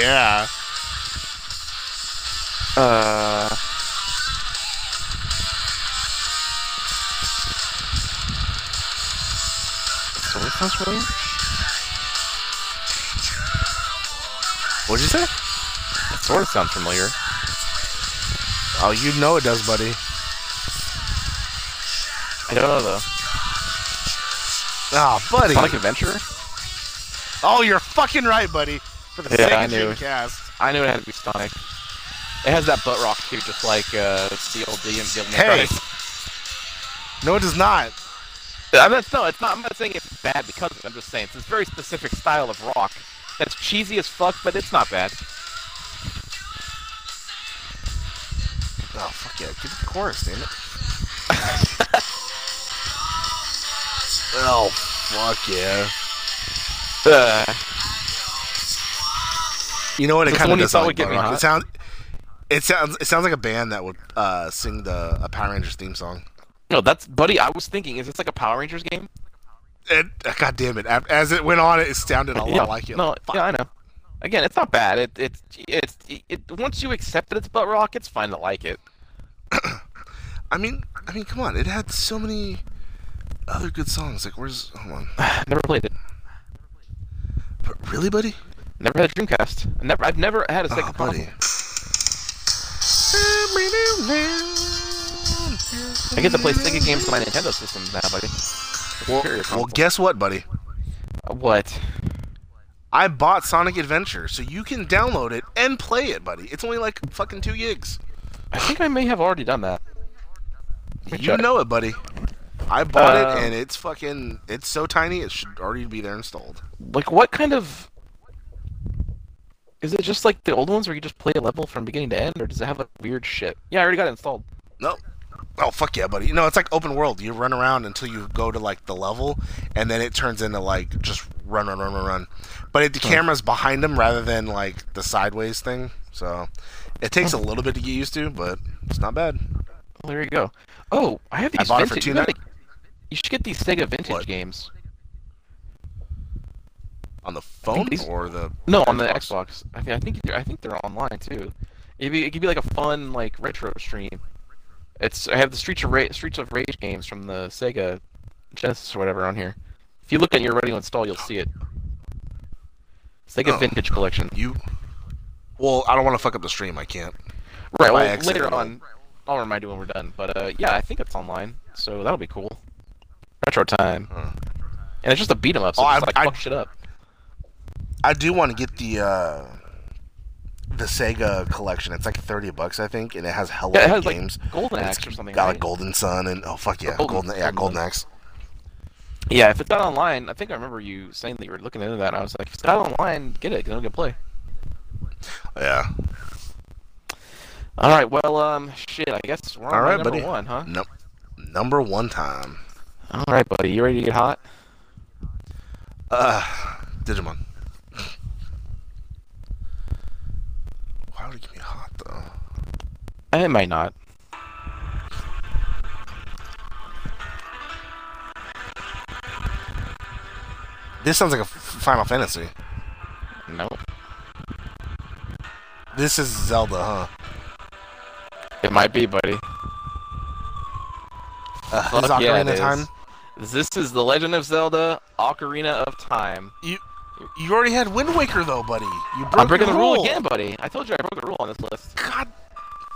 Yeah. Uh. So what sounds really? What'd you say? That sort of sounds familiar. Oh, you know it does, buddy. I don't know though. Ah, oh, buddy. Sonic Adventure. Oh, you're fucking right, buddy. For the yeah, I knew. Cast. I knew it had to be Sonic. It has that butt rock too, just like uh, the old Devil May Cry. Hey! No, it does not. I'm not. No, it's not. I'm not saying it's bad because of it. I'm just saying it's a very specific style of rock that's cheesy as fuck, but it's not bad. Oh fuck yeah! Give it the chorus, damn it. Oh fuck yeah. Uh, You know what? It kind of does like It sounds, it sounds, it sounds like a band that would uh, sing the a Power Rangers theme song. No, that's, buddy. I was thinking, is this like a Power Rangers game? It, God damn it! As it went on, it sounded a lot yeah, like it. No, Fuck. yeah, I know. Again, it's not bad. It, it, it's, it, it. Once you accept that it's butt rock, it's fine to like it. I mean, I mean, come on! It had so many other good songs. Like, where's? Hold on. Never played it. But really, buddy? Never had a Dreamcast. I never, I've never had a second oh, buddy. I get to play Sega games on my Nintendo system now, buddy. Well, well, guess what, buddy? What? I bought Sonic Adventure, so you can download it and play it, buddy. It's only like fucking two gigs. I think I may have already done that. You know it, buddy. I bought uh, it, and it's fucking... It's so tiny, it should already be there installed. Like, what kind of... Is it just like the old ones where you just play a level from beginning to end, or does it have like weird shit? Yeah, I already got it installed. No. Oh, fuck yeah, buddy. No, it's like open world. You run around until you go to like the level, and then it turns into like just run, run, run, run, run. But it, the camera's behind them rather than like the sideways thing, so it takes a little bit to get used to, but it's not bad. Well, there you go. Oh, I have these I bought vintage. It for two ninety. You should get these Sega vintage what? games. On the phone these... or the no Xbox? On the Xbox. I think I think I think they're online too. It'd be, it could be like a fun like retro stream. It's I have the Streets of Rage, Streets of Rage games from the Sega Genesis or whatever on here. If you look at your ready to install, you'll see it. Sega oh, Vintage Collection. You. Well, I don't want to fuck up the stream. I can't. Right. Well, later on, I'll remind you when we're done. But uh, yeah, I think it's online, so that'll be cool. Retro time. Hmm. And it's just a beat 'em up, so oh, it's I, like I, fuck I, shit up. I do want to get the uh, the Sega collection. It's like thirty bucks, I think, and it has hella yeah, it has games. Like Golden Axe or something. Got right? like Golden Sun and oh fuck yeah, Golden, Golden yeah Golden Axe. Yeah, if it's not online, I think I remember you saying that you were looking into that. And I was like, if it's not online, get it. Then I'll get play. Yeah. All right. Well, um, shit. I guess we're on right, number buddy. one, huh? Nope. Number one time. All right, buddy. You ready to get hot? Uh, Digimon. Why would it get me hot though? It might not. This sounds like a Final Fantasy. Nope. This is Zelda, huh? It might be, buddy. Uh, Fuck is Ocarina yeah, it of Time? Is. This is The Legend of Zelda, Ocarina of Time. You you already had Wind Waker, though, buddy. You broke I'm breaking the rule. the rule again, buddy. I told you I broke the rule on this list. God.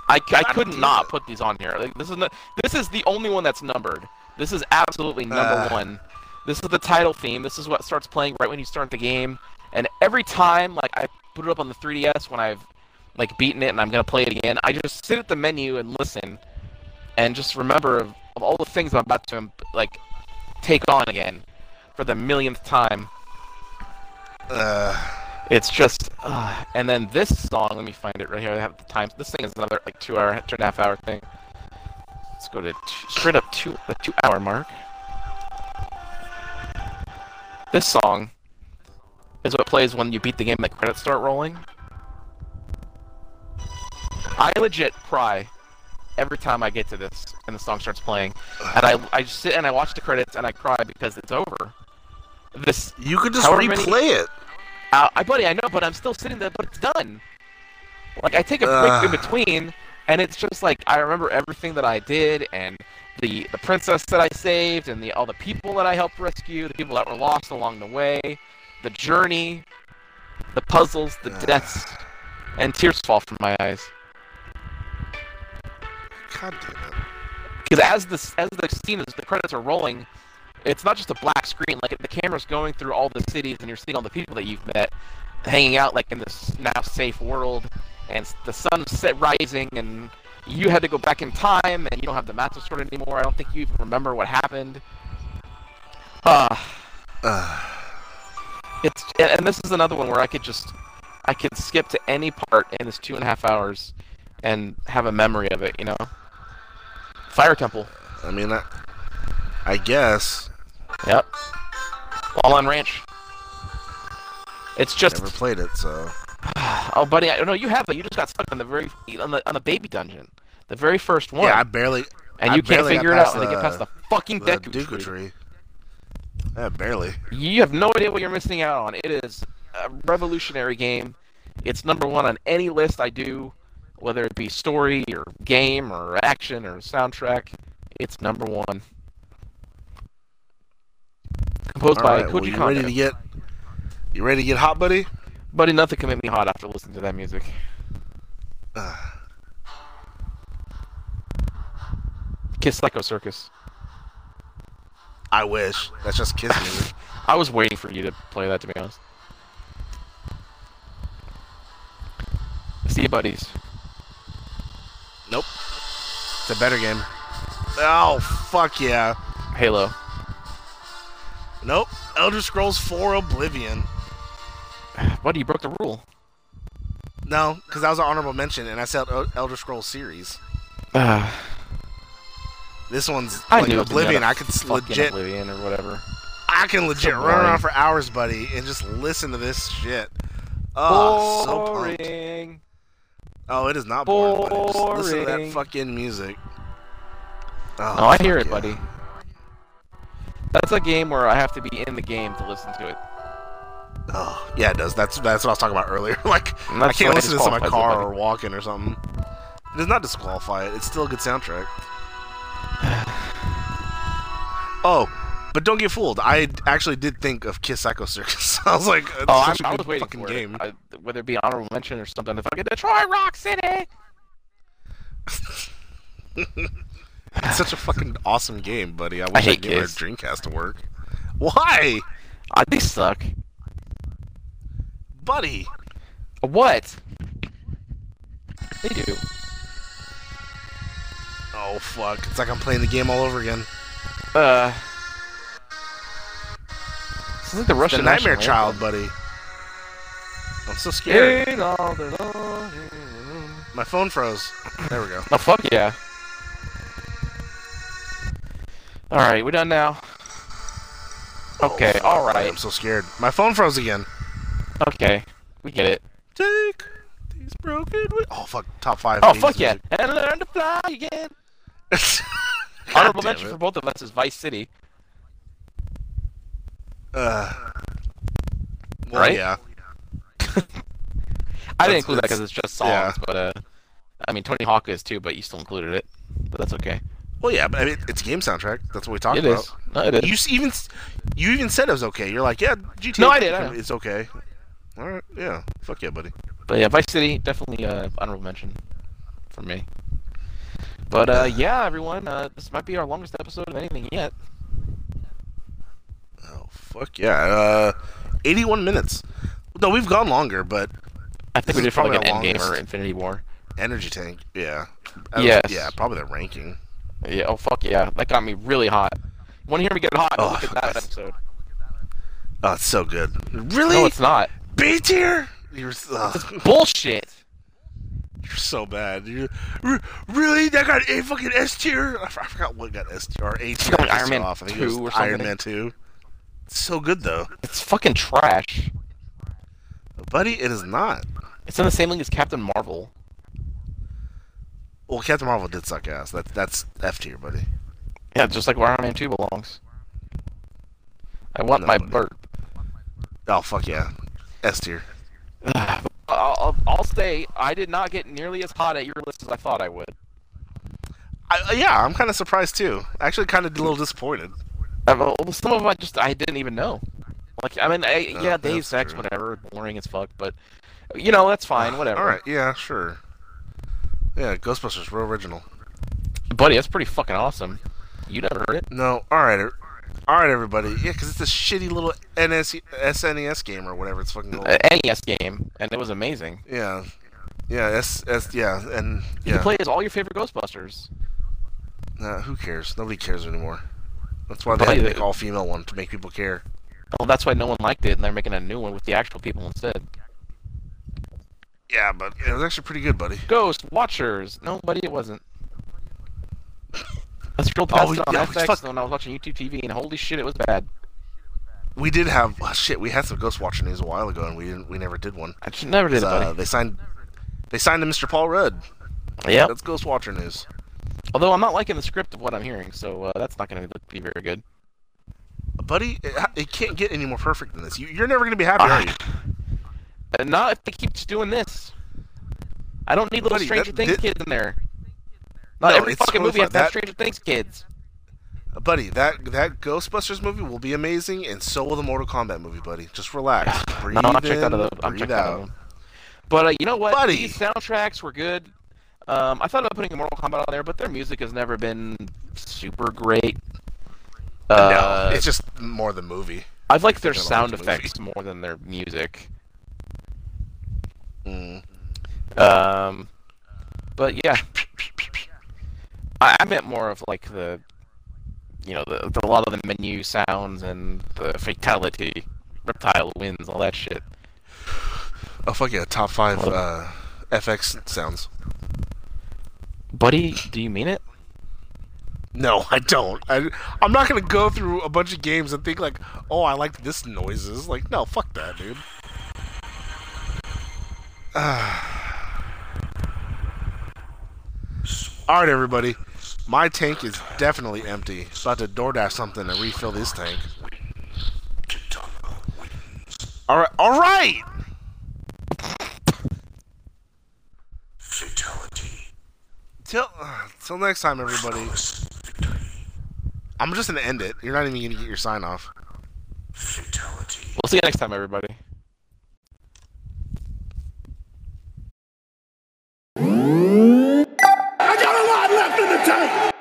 I, God I could not it. put these on here. Like, this, is not, this is the only one that's numbered. This is absolutely number uh. one. This is the title theme. This is what starts playing right when you start the game. And every time, like, I put it up on the three D S when I've, like, beaten it and I'm going to play it again, I just sit at the menu and listen and just remember of, of all the things I'm about to, like, take on again for the millionth time. Uh, it's just... Uh, and then this song, let me find it right here. I have the time. This thing is another, like, two-hour, two-and-a-half-hour thing. Let's go to two, straight up two, the two-hour mark. This song is what plays when you beat the game and the credits start rolling. I legit cry every time I get to this and the song starts playing. And I, I just sit and I watch the credits and I cry because it's over. This You could just replay many, it. Uh, I, buddy, I know, but I'm still sitting there, but it's done. Like, I take a break uh. in between, and it's just like, I remember everything that I did, and the the princess that I saved, and the all the people that I helped rescue, the people that were lost along the way, the journey, the puzzles, the deaths, and tears fall from my eyes. God damn it. Because as the, as the scene, as the credits are rolling, it's not just a black screen, like the camera's going through all the cities, and you're seeing all the people that you've met, hanging out like in this now safe world, and the sun set rising, and you had to go back in time, and you don't have the Master Sword anymore. I don't think you even remember what happened. Uh, uh. It's and this is another one where I could just, I could skip to any part in this two and a half hours, and have a memory of it. You know, Fire Temple. I mean, I, I guess. Yep. Lawland Ranch. It's just. Never played it, so. Oh, buddy, I don't know. You have it. You just got stuck on the very on the on the baby dungeon, the very first one. Yeah, I barely. And you I can't figure it out until you get past the fucking the Deku, Deku tree. tree. Yeah, barely. You have no idea what you're missing out on. It is a revolutionary game. It's number one on any list I do, whether it be story or game or action or soundtrack. It's number one. Composed All by right, Koji well, you Kondo. Ready to get? You ready to get hot, buddy? Buddy, nothing can make me hot after listening to that music. Uh. Kiss Psycho Circus. I wish. That's just Kiss music. I was waiting for you to play that, to be honest. See you, buddies. Nope. It's a better game. Oh, fuck yeah. Halo. Nope. Elder Scrolls four Oblivion. Buddy, you broke the rule. No, because that was an honorable mention, and I said Elder Scrolls series. Uh, this one's I like knew Oblivion. I could legit Oblivion or whatever. I can legit so run around for hours, buddy, and just listen to this shit. Oh, boring. So boring. Oh, it is not boring. boring. Buddy. Just listen to that fucking music. Oh, no, I hear it, yeah. buddy. That's a game where I have to be in the game to listen to it. Oh, yeah, it does. That's that's what I was talking about earlier. Like, I can't listen to this in my car or walking or something. It does not disqualify it. It's still a good soundtrack. Oh, but don't get fooled. I actually did think of Kiss Psycho Circus. I was like, oh, I, I was waiting for game. It. I, whether it be honorable mention or something, the fucking Detroit Rock City. It's such a fucking awesome game, buddy. I wish I, I knew Kiss. Our Dreamcast to work. Why? I, they suck, buddy. What? They do. Oh fuck! It's like I'm playing the game all over again. Uh. This is like the Russian the Nightmare Russian Child, way. buddy. I'm so scared. In all the lonely... My phone froze. There we go. Oh fuck yeah! All right, we're done now. Okay. Oh, all right. I'm so scared. My phone froze again. Okay. We get it. Take these broken. Wi- oh fuck! Top five. Oh fuck yeah! Music. And learn to fly again. Honorable mention for both of us is Vice City. Uh. Well, right? Yeah. I didn't include that because it's just songs, yeah. but uh, I mean Tony Hawk is too, but you still included it, but that's okay. Well, yeah, but I mean it's a game soundtrack. That's what we talked it about. Is. No, it is. You even you even said it was okay. You're like, yeah, G T A. No, I did. I it's okay. All right, yeah, fuck yeah, buddy. But yeah, Vice City definitely uh, honorable mention for me. But uh, yeah, everyone, uh, this might be our longest episode of anything yet. Oh fuck yeah, uh, eighty-one minutes. No, we've gone longer, but I think we did probably like an Endgame or Infinity War. Energy Tank, yeah. Yes. Was, yeah, probably the ranking. Yeah. Oh fuck yeah, that got me really hot. Want to hear me get hot? Oh, look at that episode. Oh, it's so good. Really? No, it's not. B tier? You're uh, that's bullshit. You're so bad. You're, re- really? That got a fucking S tier? I, f- I forgot what got S tier or A tier. Like Iron Man off. I think two it was or something. Iron Man two. It's so good though. It's fucking trash. Buddy, it is not. It's in the same league as Captain Marvel. Well, Captain Marvel did suck ass. That, that's F tier, buddy. Yeah, just like where Iron Man two belongs. I want no, my buddy. burp. Oh, fuck yeah. S tier. I'll, I'll, I'll say I did not get nearly as hot at your list as I thought I would. I, yeah, I'm kind of surprised, too. Actually, kind of a little disappointed. Well, some of them I just I didn't even know. Like, I mean, I, no, yeah, Dave Sex, true. whatever, boring as fuck, but, you know, that's fine, whatever. Alright, yeah, sure. Yeah, Ghostbusters, real original. Buddy, that's pretty fucking awesome. You never heard it? No, alright, alright, everybody. Yeah, because it's a shitty little N S, S N E S game or whatever it's fucking called. Uh, N E S game, and it was amazing. Yeah. Yeah, S, S, yeah, and, yeah. You can play as all your favorite Ghostbusters. Nah, who cares? Nobody cares anymore. That's why they had to make an all-female one, to make people care. Well, that's why no one liked it, and they're making a new one with the actual people instead. Yeah, but it was actually pretty good, buddy. Ghost Watchers. No, buddy, it wasn't. I scrolled past oh, it on yeah, F X when I was watching YouTube T V, and holy shit, it was bad. We did have oh, shit. We had some Ghost Watcher news a while ago, and we didn't. We never did one. I just never did, it, buddy. Uh, they signed. They signed to Mister Paul Rudd. Yeah, that's Ghost Watcher news. Although I'm not liking the script of what I'm hearing, so uh, that's not going to be very good. Buddy, it, it can't get any more perfect than this. You, you're never going to be happy, are you? Not if they keep doing this. I don't need little Buddy, Stranger that, Things that, kids in there. Not no, every fucking totally movie has that Stranger Things kids. Buddy, that that Ghostbusters movie will be amazing, and so will the Mortal Kombat movie, buddy. Just relax. Breathe no, I'm in, out of the, I'm breathe out. out. But uh, you know what? Buddy. These soundtracks were good. Um, I thought about putting Mortal Kombat on there, but their music has never been super great. Uh, no, it's just more the movie. I've liked their sound like the effects movie. more than their music. Mm. Um, but yeah, I, I meant more of like the, you know, the, the a lot of the menu sounds and the fatality, reptile wins, all that shit. Oh fuck yeah! Top five uh, F X sounds. Buddy, do you mean it? No, I don't. I, I'm not going to go through a bunch of games and think like, oh, I like this noises. Like, no, fuck that, dude. Uh. Alright, everybody. My tank is definitely empty. About to DoorDash something to refill this tank. Alright, alright! Fatality. Till, uh, till next time, everybody. I'm just going to end it. You're not even going to get your sign off. Fatality. We'll see you next time, everybody. I got a lot left in the tank!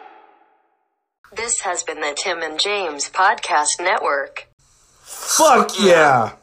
This has been the Tim and James Podcast Network. Fuck yeah!